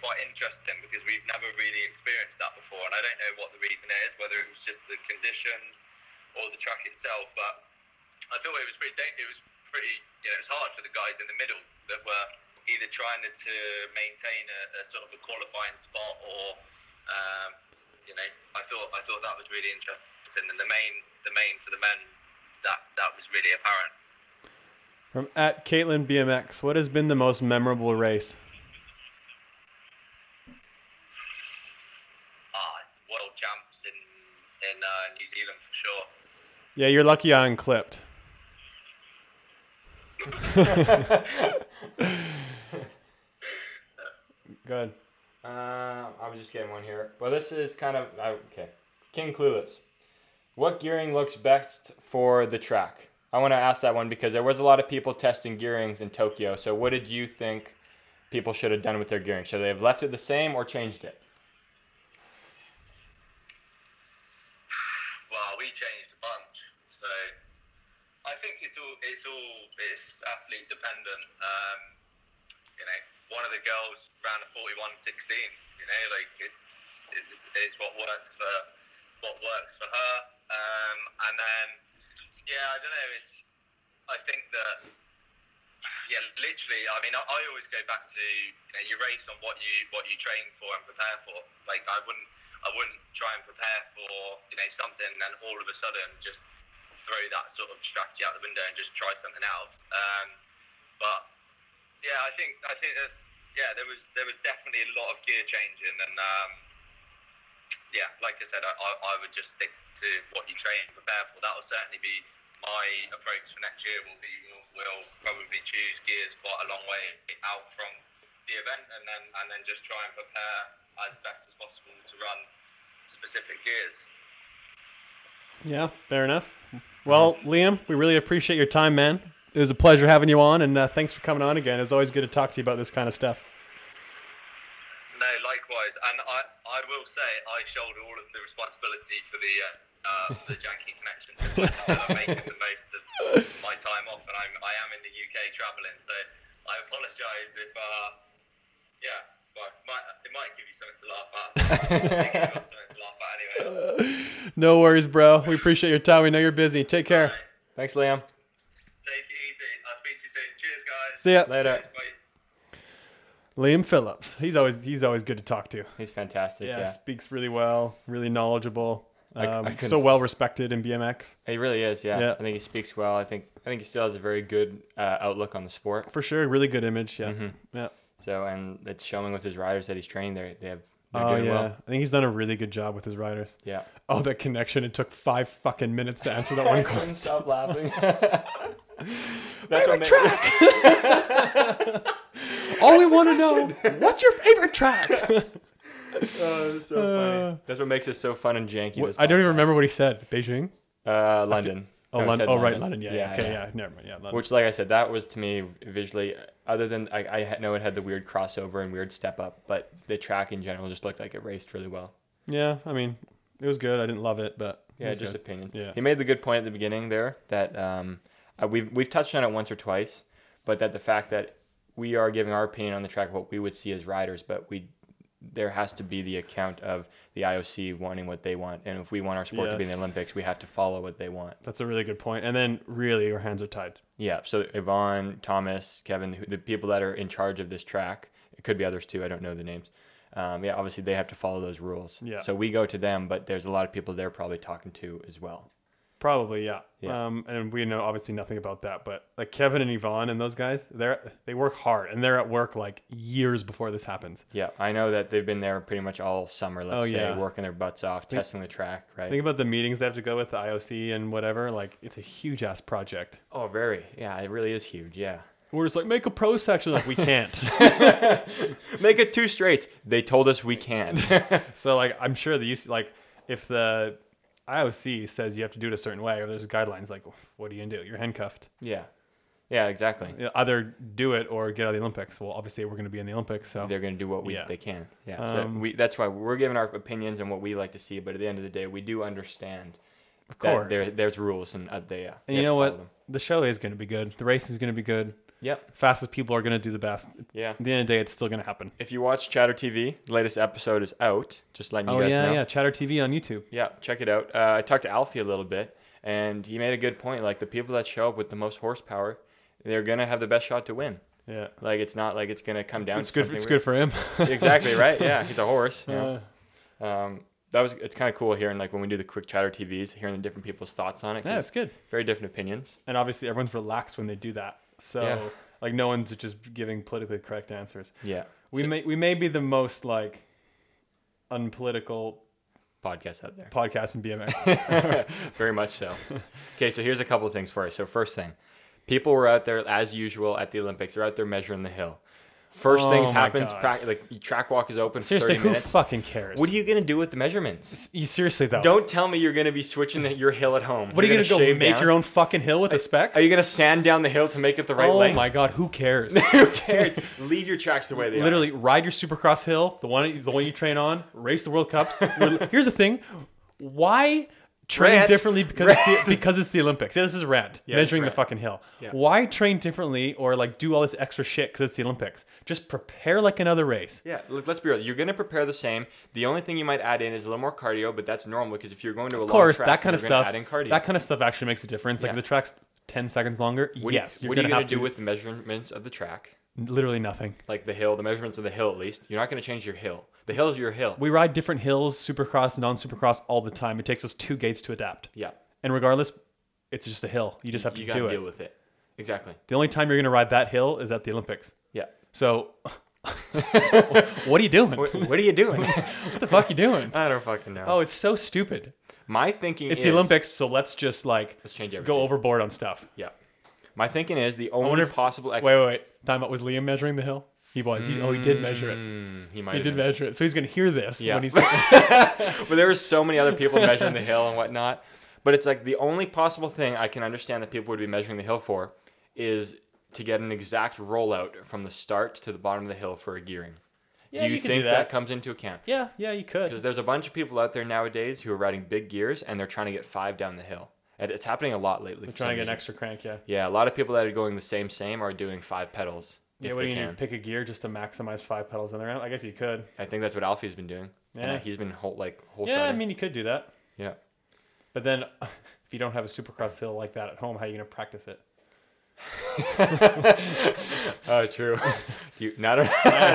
quite interesting, because we've never really experienced that before, and I don't know what the reason is, whether it was just the conditions or the track itself, but I thought it was pretty it's hard for the guys in the middle that were either trying to maintain a sort of a qualifying spot or I thought that was really interesting, and the main for the men that was really apparent. From @CaitlinBMX, what has been the most memorable race? World champs in New Zealand for sure. Yeah, you're lucky I unclipped. Good. I was just getting one here. Well, this is kind of okay. King Clueless. What gearing looks best for the track? I want to ask that one because there was a lot of people testing gearings in Tokyo. So, what did you think people should have done with their gearing? Should they have left it the same or changed it? We changed a bunch, so I think it's athlete dependent. One of the girls ran a 41.16. It's what works for her. And then I don't know. Literally. I always go back to you race on what you train for and prepare for. Like I wouldn't try and prepare for something and then all of a sudden just throw that sort of strategy out the window and just try something else. I think that there was definitely a lot of gear changing, and like I said, I would just stick to what you train and prepare for. That will certainly be my approach for next year. We'll probably choose gears quite a long way out from the event, and then just try and prepare as best as possible to run specific gears. Yeah, fair enough. Well, Liam, we really appreciate your time, man. It was a pleasure having you on, and thanks for coming on again. It's always good to talk to you about this kind of stuff. No, likewise. And I will say I shoulder all of the responsibility for the Janky Connection. So I'm making the most of my time off, and I am in the UK travelling, so I apologise if, but it might give you something to laugh at. I think you've got something to laugh at anyway. No worries, bro. We appreciate your time. We know you're busy. Take care. Right. Thanks, Liam. Take it easy. I'll speak to you soon. Cheers, guys. See ya. Later. Cheers, bye. Liam Phillips. He's always good to talk to. He's fantastic. Yeah. Speaks really well, really knowledgeable. I so well respected in BMX. He really is, yeah. I think he speaks well. I think he still has a very good outlook on the sport. For sure, really good image, yeah. Mm-hmm. Yeah. So, and it's showing with his riders that he's training. They're doing well. I think he's done a really good job with his riders. Yeah. Oh, that connection. It took 5 fucking minutes to answer that one question. I couldn't stop laughing. That's favorite track! All we want to know, what's your favorite track? Oh, that's so funny. That's what makes it so fun and janky. I don't even remember what he said. Beijing? London. London. Yeah. Never mind. Yeah, London. Which, like I said, that was to me visually, other than I know it had the weird crossover and weird step up, but the track in general just looked like it raced really well. Yeah, I mean, it was good. I didn't love it, but yeah, just good opinion. Yeah. He made the good point at the beginning there that we've touched on it once or twice, but that the fact that we are giving our opinion on the track, what we would see as riders, but there has to be the account of the IOC wanting what they want. And if we want our sport to be in the Olympics, we have to follow what they want. That's a really good point. And then really our hands are tied. Yeah. So Yvonne, Thomas, Kevin, the people that are in charge of this track, it could be others too. I don't know the names. Obviously they have to follow those rules. Yeah. So we go to them, but there's a lot of people they're probably talking to as well. Probably, yeah. And we know obviously nothing about that, but like Kevin and Yvonne and those guys, they work hard and they're at work like years before this happens. Yeah, I know that they've been there pretty much all summer, let's say, working their butts off, testing the track, right? Think about the meetings they have to go with the IOC and whatever. Like, it's a huge ass project. Oh, very. Yeah, it really is huge, yeah. We're just like, make a pro section. Like, we can't. Make it 2 straights. They told us we can't. So, like, I'm sure if the IOC says you have to do it a certain way, or there's guidelines, like, what are you gonna do? You're handcuffed. Yeah, exactly. Either do it or get out of the Olympics. Well, obviously we're gonna be in the Olympics, so they're gonna do what they can. Yeah, so that's why we're giving our opinions and what we like to see. But at the end of the day, we do understand, of course, there's rules, and you know what, the show is gonna be good. The race is gonna be good. Yep. Fastest people are gonna do the best. Yeah. At the end of the day, it's still gonna happen. If you watch Chatter TV, the latest episode is out. Just letting you guys know. Yeah, Chatter TV on YouTube. Yeah, check it out. I talked to Alfie a little bit, and he made a good point. Like, the people that show up with the most horsepower, they're gonna have the best shot to win. Yeah. Like, it's not like it's gonna come down to something. It's good for him. Exactly, right? Yeah, he's a horse. Yeah. It's kind of cool hearing, like, when we do the quick Chatter TVs, hearing the different people's thoughts on it. Yeah, it's good. Very different opinions. And obviously, everyone's relaxed when they do that. So, like, no one's just giving politically correct answers. Yeah. We may be the most, like, unpolitical podcast out there. Podcast in BMX. Very much so. Okay, so here's a couple of things for you. So, first thing. People were out there, as usual, at the Olympics. They're out there measuring the hill. First things happens, like, track walk is open for 30 minutes. Who fucking cares? What are you going to do with the measurements? Seriously, though. Don't tell me you're going to be switching your hill at home. What, are you going to go make your own fucking hill with the specs? Are you going to sand down the hill to make it the right length? Oh my God, who cares? Who cares? Leave your tracks the way they are. Literally, ride your Supercross hill, the one you train on, race the World Cups. Here's the thing. Why train differently because it's the Olympics? Yeah, this is a rant. Yeah, measuring the fucking hill. Yeah. Why train differently or like do all this extra shit because it's the Olympics? Just prepare like another race. Yeah, let's be real. You're going to prepare the same. The only thing you might add in is a little more cardio, but that's normal because if you're going to a long track, that kind of stuff actually makes a difference. Like, the track's 10 seconds longer. What are you going to do with the measurements of the track? Literally nothing. Like the hill, the measurements of the hill, at least. You're not going to change your hill. The hill is your hill. We ride different hills, Supercross, non-Supercross, all the time. It takes us 2 gates to adapt. Yeah. And regardless, it's just a hill. You just have to do it. You got to deal with it. Exactly. The only time you're going to ride that hill is at the Olympics. Yeah. So what are you doing? What are you doing? What the fuck are you doing? I don't fucking know. Oh, it's so stupid. My thinking is... It's the Olympics, so let's just like... Let's change everything. Go overboard on stuff. Yeah. My thinking is the only possible... Wait. Time out. Was Liam measuring the hill? He was. He did measure it. He did measure it. So he's going to hear this. When he's... But there were so many other people measuring the hill and whatnot. But it's like the only possible thing I can understand that people would be measuring the hill for is to get an exact rollout from the start to the bottom of the hill for a gearing. Yeah, do you think that comes into account? Yeah, you could. Because there's a bunch of people out there nowadays who are riding big gears and they're trying to get 5 down the hill. And it's happening a lot lately. They're trying to get an extra crank, yeah. Yeah, a lot of people that are going the same are doing 5 pedals. Yeah, what do you need? Pick a gear just to maximize 5 pedals in there? I guess you could. I think that's what Alfie's been doing. Yeah. And he's been whole shotting. I mean, you could do that. Yeah. But then if you don't have a supercross hill like that at home, how are you going to practice it? Oh, true. How are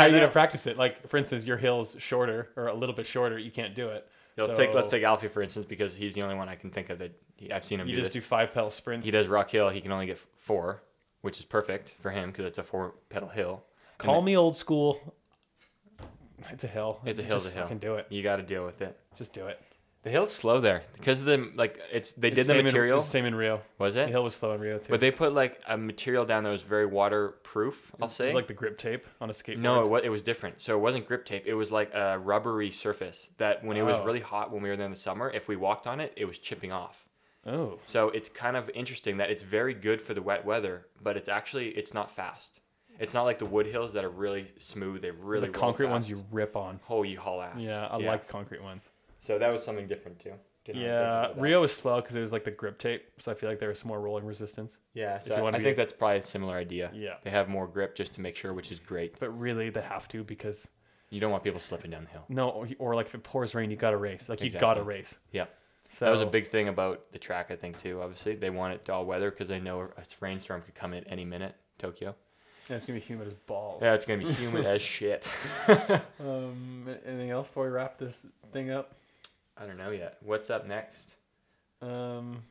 you gonna practice it? Like, for instance, your hill's shorter or a little bit shorter, you can't do it. Let's take Alfie for instance, because he's the only one I can think of that I've seen him. You do 5 pedal sprints. He does Rock Hill. He can only get 4, which is perfect for him because it's a 4 pedal hill. Call me old school. It's a hill. It's a hill. Fucking do it. You got to deal with it. Just do it. The hill's slow there because of the the material. Same in Rio. Was it? The hill was slow in Rio too. But they put like a material down that was very waterproof. I'll say it was like the grip tape on a skateboard. No, it was different. So it wasn't grip tape. It was like a rubbery surface that when it was really hot when we were there in the summer, if we walked on it, it was chipping off. Oh. So it's kind of interesting that it's very good for the wet weather, but it's not fast. It's not like the wood hills that are really smooth. They really the concrete ones you rip on. Oh, you haul ass. Yeah, I like the concrete ones. So that was something different, too. Rio was slow because it was like the grip tape. So I feel like there was some more rolling resistance. Yeah, so I think that's probably a similar idea. Yeah. They have more grip just to make sure, which is great. But really, they have to because... You don't want people slipping down the hill. No, or like if it pours rain, you got to race. Like, exactly. You got to race. Yeah. So that was a big thing about the track, I think, too. Obviously, they want it to all weather because they know a rainstorm could come in any minute, Tokyo. And it's going to be humid as balls. Yeah, it's going to be humid as shit. Anything else before we wrap this thing up? I don't know yet. What's up next?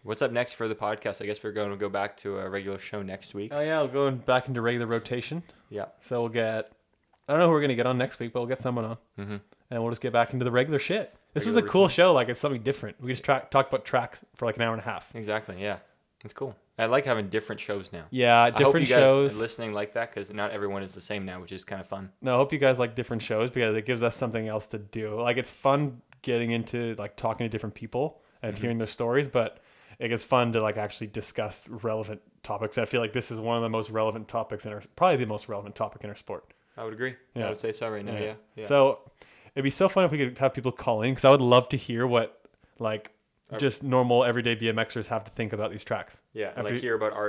What's up next for the podcast? I guess we're going to go back to a regular show next week. Oh, yeah. We'll go back into regular rotation. Yeah. So we'll get... I don't know who we're going to get on next week, but we'll get someone on. Mm-hmm. And we'll just get back into the regular shit. This was a cool show. Like, it's something different. We just talked about tracks for like an hour and a half. Exactly. Yeah. It's cool. I like having different shows now. Yeah, different shows. I hope you guys are listening like that because not everyone is the same now, which is kind of fun. No, I hope you guys like different shows because it gives us something else to do. Like, it's fun... getting into like talking to different people and hearing their stories, but it gets fun to like actually discuss relevant topics. I feel like this is one of the most relevant topics probably the most relevant topic in our sport. I would agree. Yeah. I would say so right now. Yeah. Yeah. So it'd be so fun if we could have people call in because I would love to hear what like just normal everyday BMXers have to think about these tracks. Yeah. And like think about our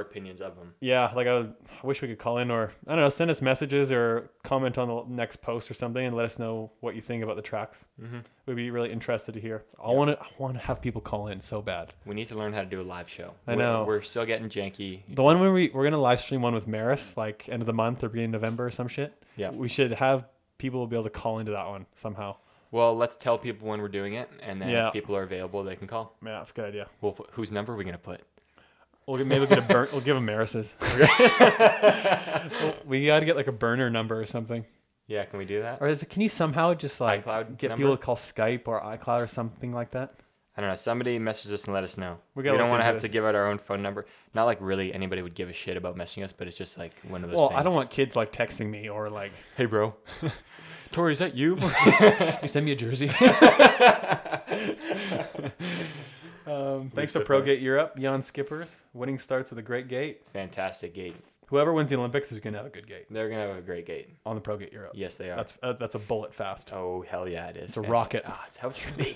opinions of them. Yeah. Like I wish we could call in or I don't know, send us messages or comment on the next post or something and let us know what you think about the tracks. Mm-hmm. We'd be really interested to hear. I want to have people call in so bad. We need to learn how to do a live show. I know. We're still getting janky. The one where we're going to live stream one with Maris, like end of the month or beginning of November or some shit. Yeah. We should have people be able to call into that one somehow. Well, let's tell people when we're doing it, and then if people are available, they can call. Yeah, that's a good idea. Well, whose number are we going to put? We'll give them Maris's. We got to get like a burner number or something. Yeah, can we do that? Or can you somehow just like iCloud get number? People to call Skype or iCloud or something like that? I don't know. Somebody message us and let us know. We don't want to have to give out our own phone number. Not like really anybody would give a shit about messaging us, but it's just like one of those things. Well, I don't want kids like texting me or like, hey, bro. Tori, is that you? You send me a jersey. Thanks to ProGate Europe, Jan Skippers. Winning starts with a great gate. Fantastic gate. Whoever wins the Olympics is going to have a good gate. They're going to have a great gate. On the ProGate Europe. Yes, they are. That's a bullet fast. Oh, hell yeah, it is. It's a rocket. Ah, it's how it should be.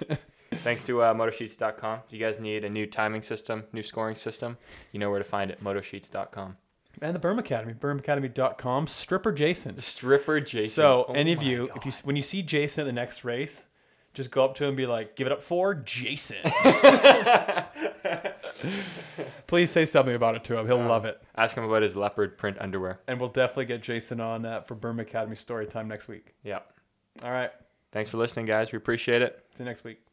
Thanks to Motosheets.com. If you guys need a new timing system, new scoring system, you know where to find it. Motosheets.com. And the Berm Academy, bermacademy.com, Stripper Jason. Stripper Jason. So any of you, when you see Jason at the next race, just go up to him and be like, give it up for Jason. Please say something about it to him. He'll love it. Ask him about his leopard print underwear. And we'll definitely get Jason on for Berm Academy Storytime next week. Yeah. All right. Thanks for listening, guys. We appreciate it. See you next week.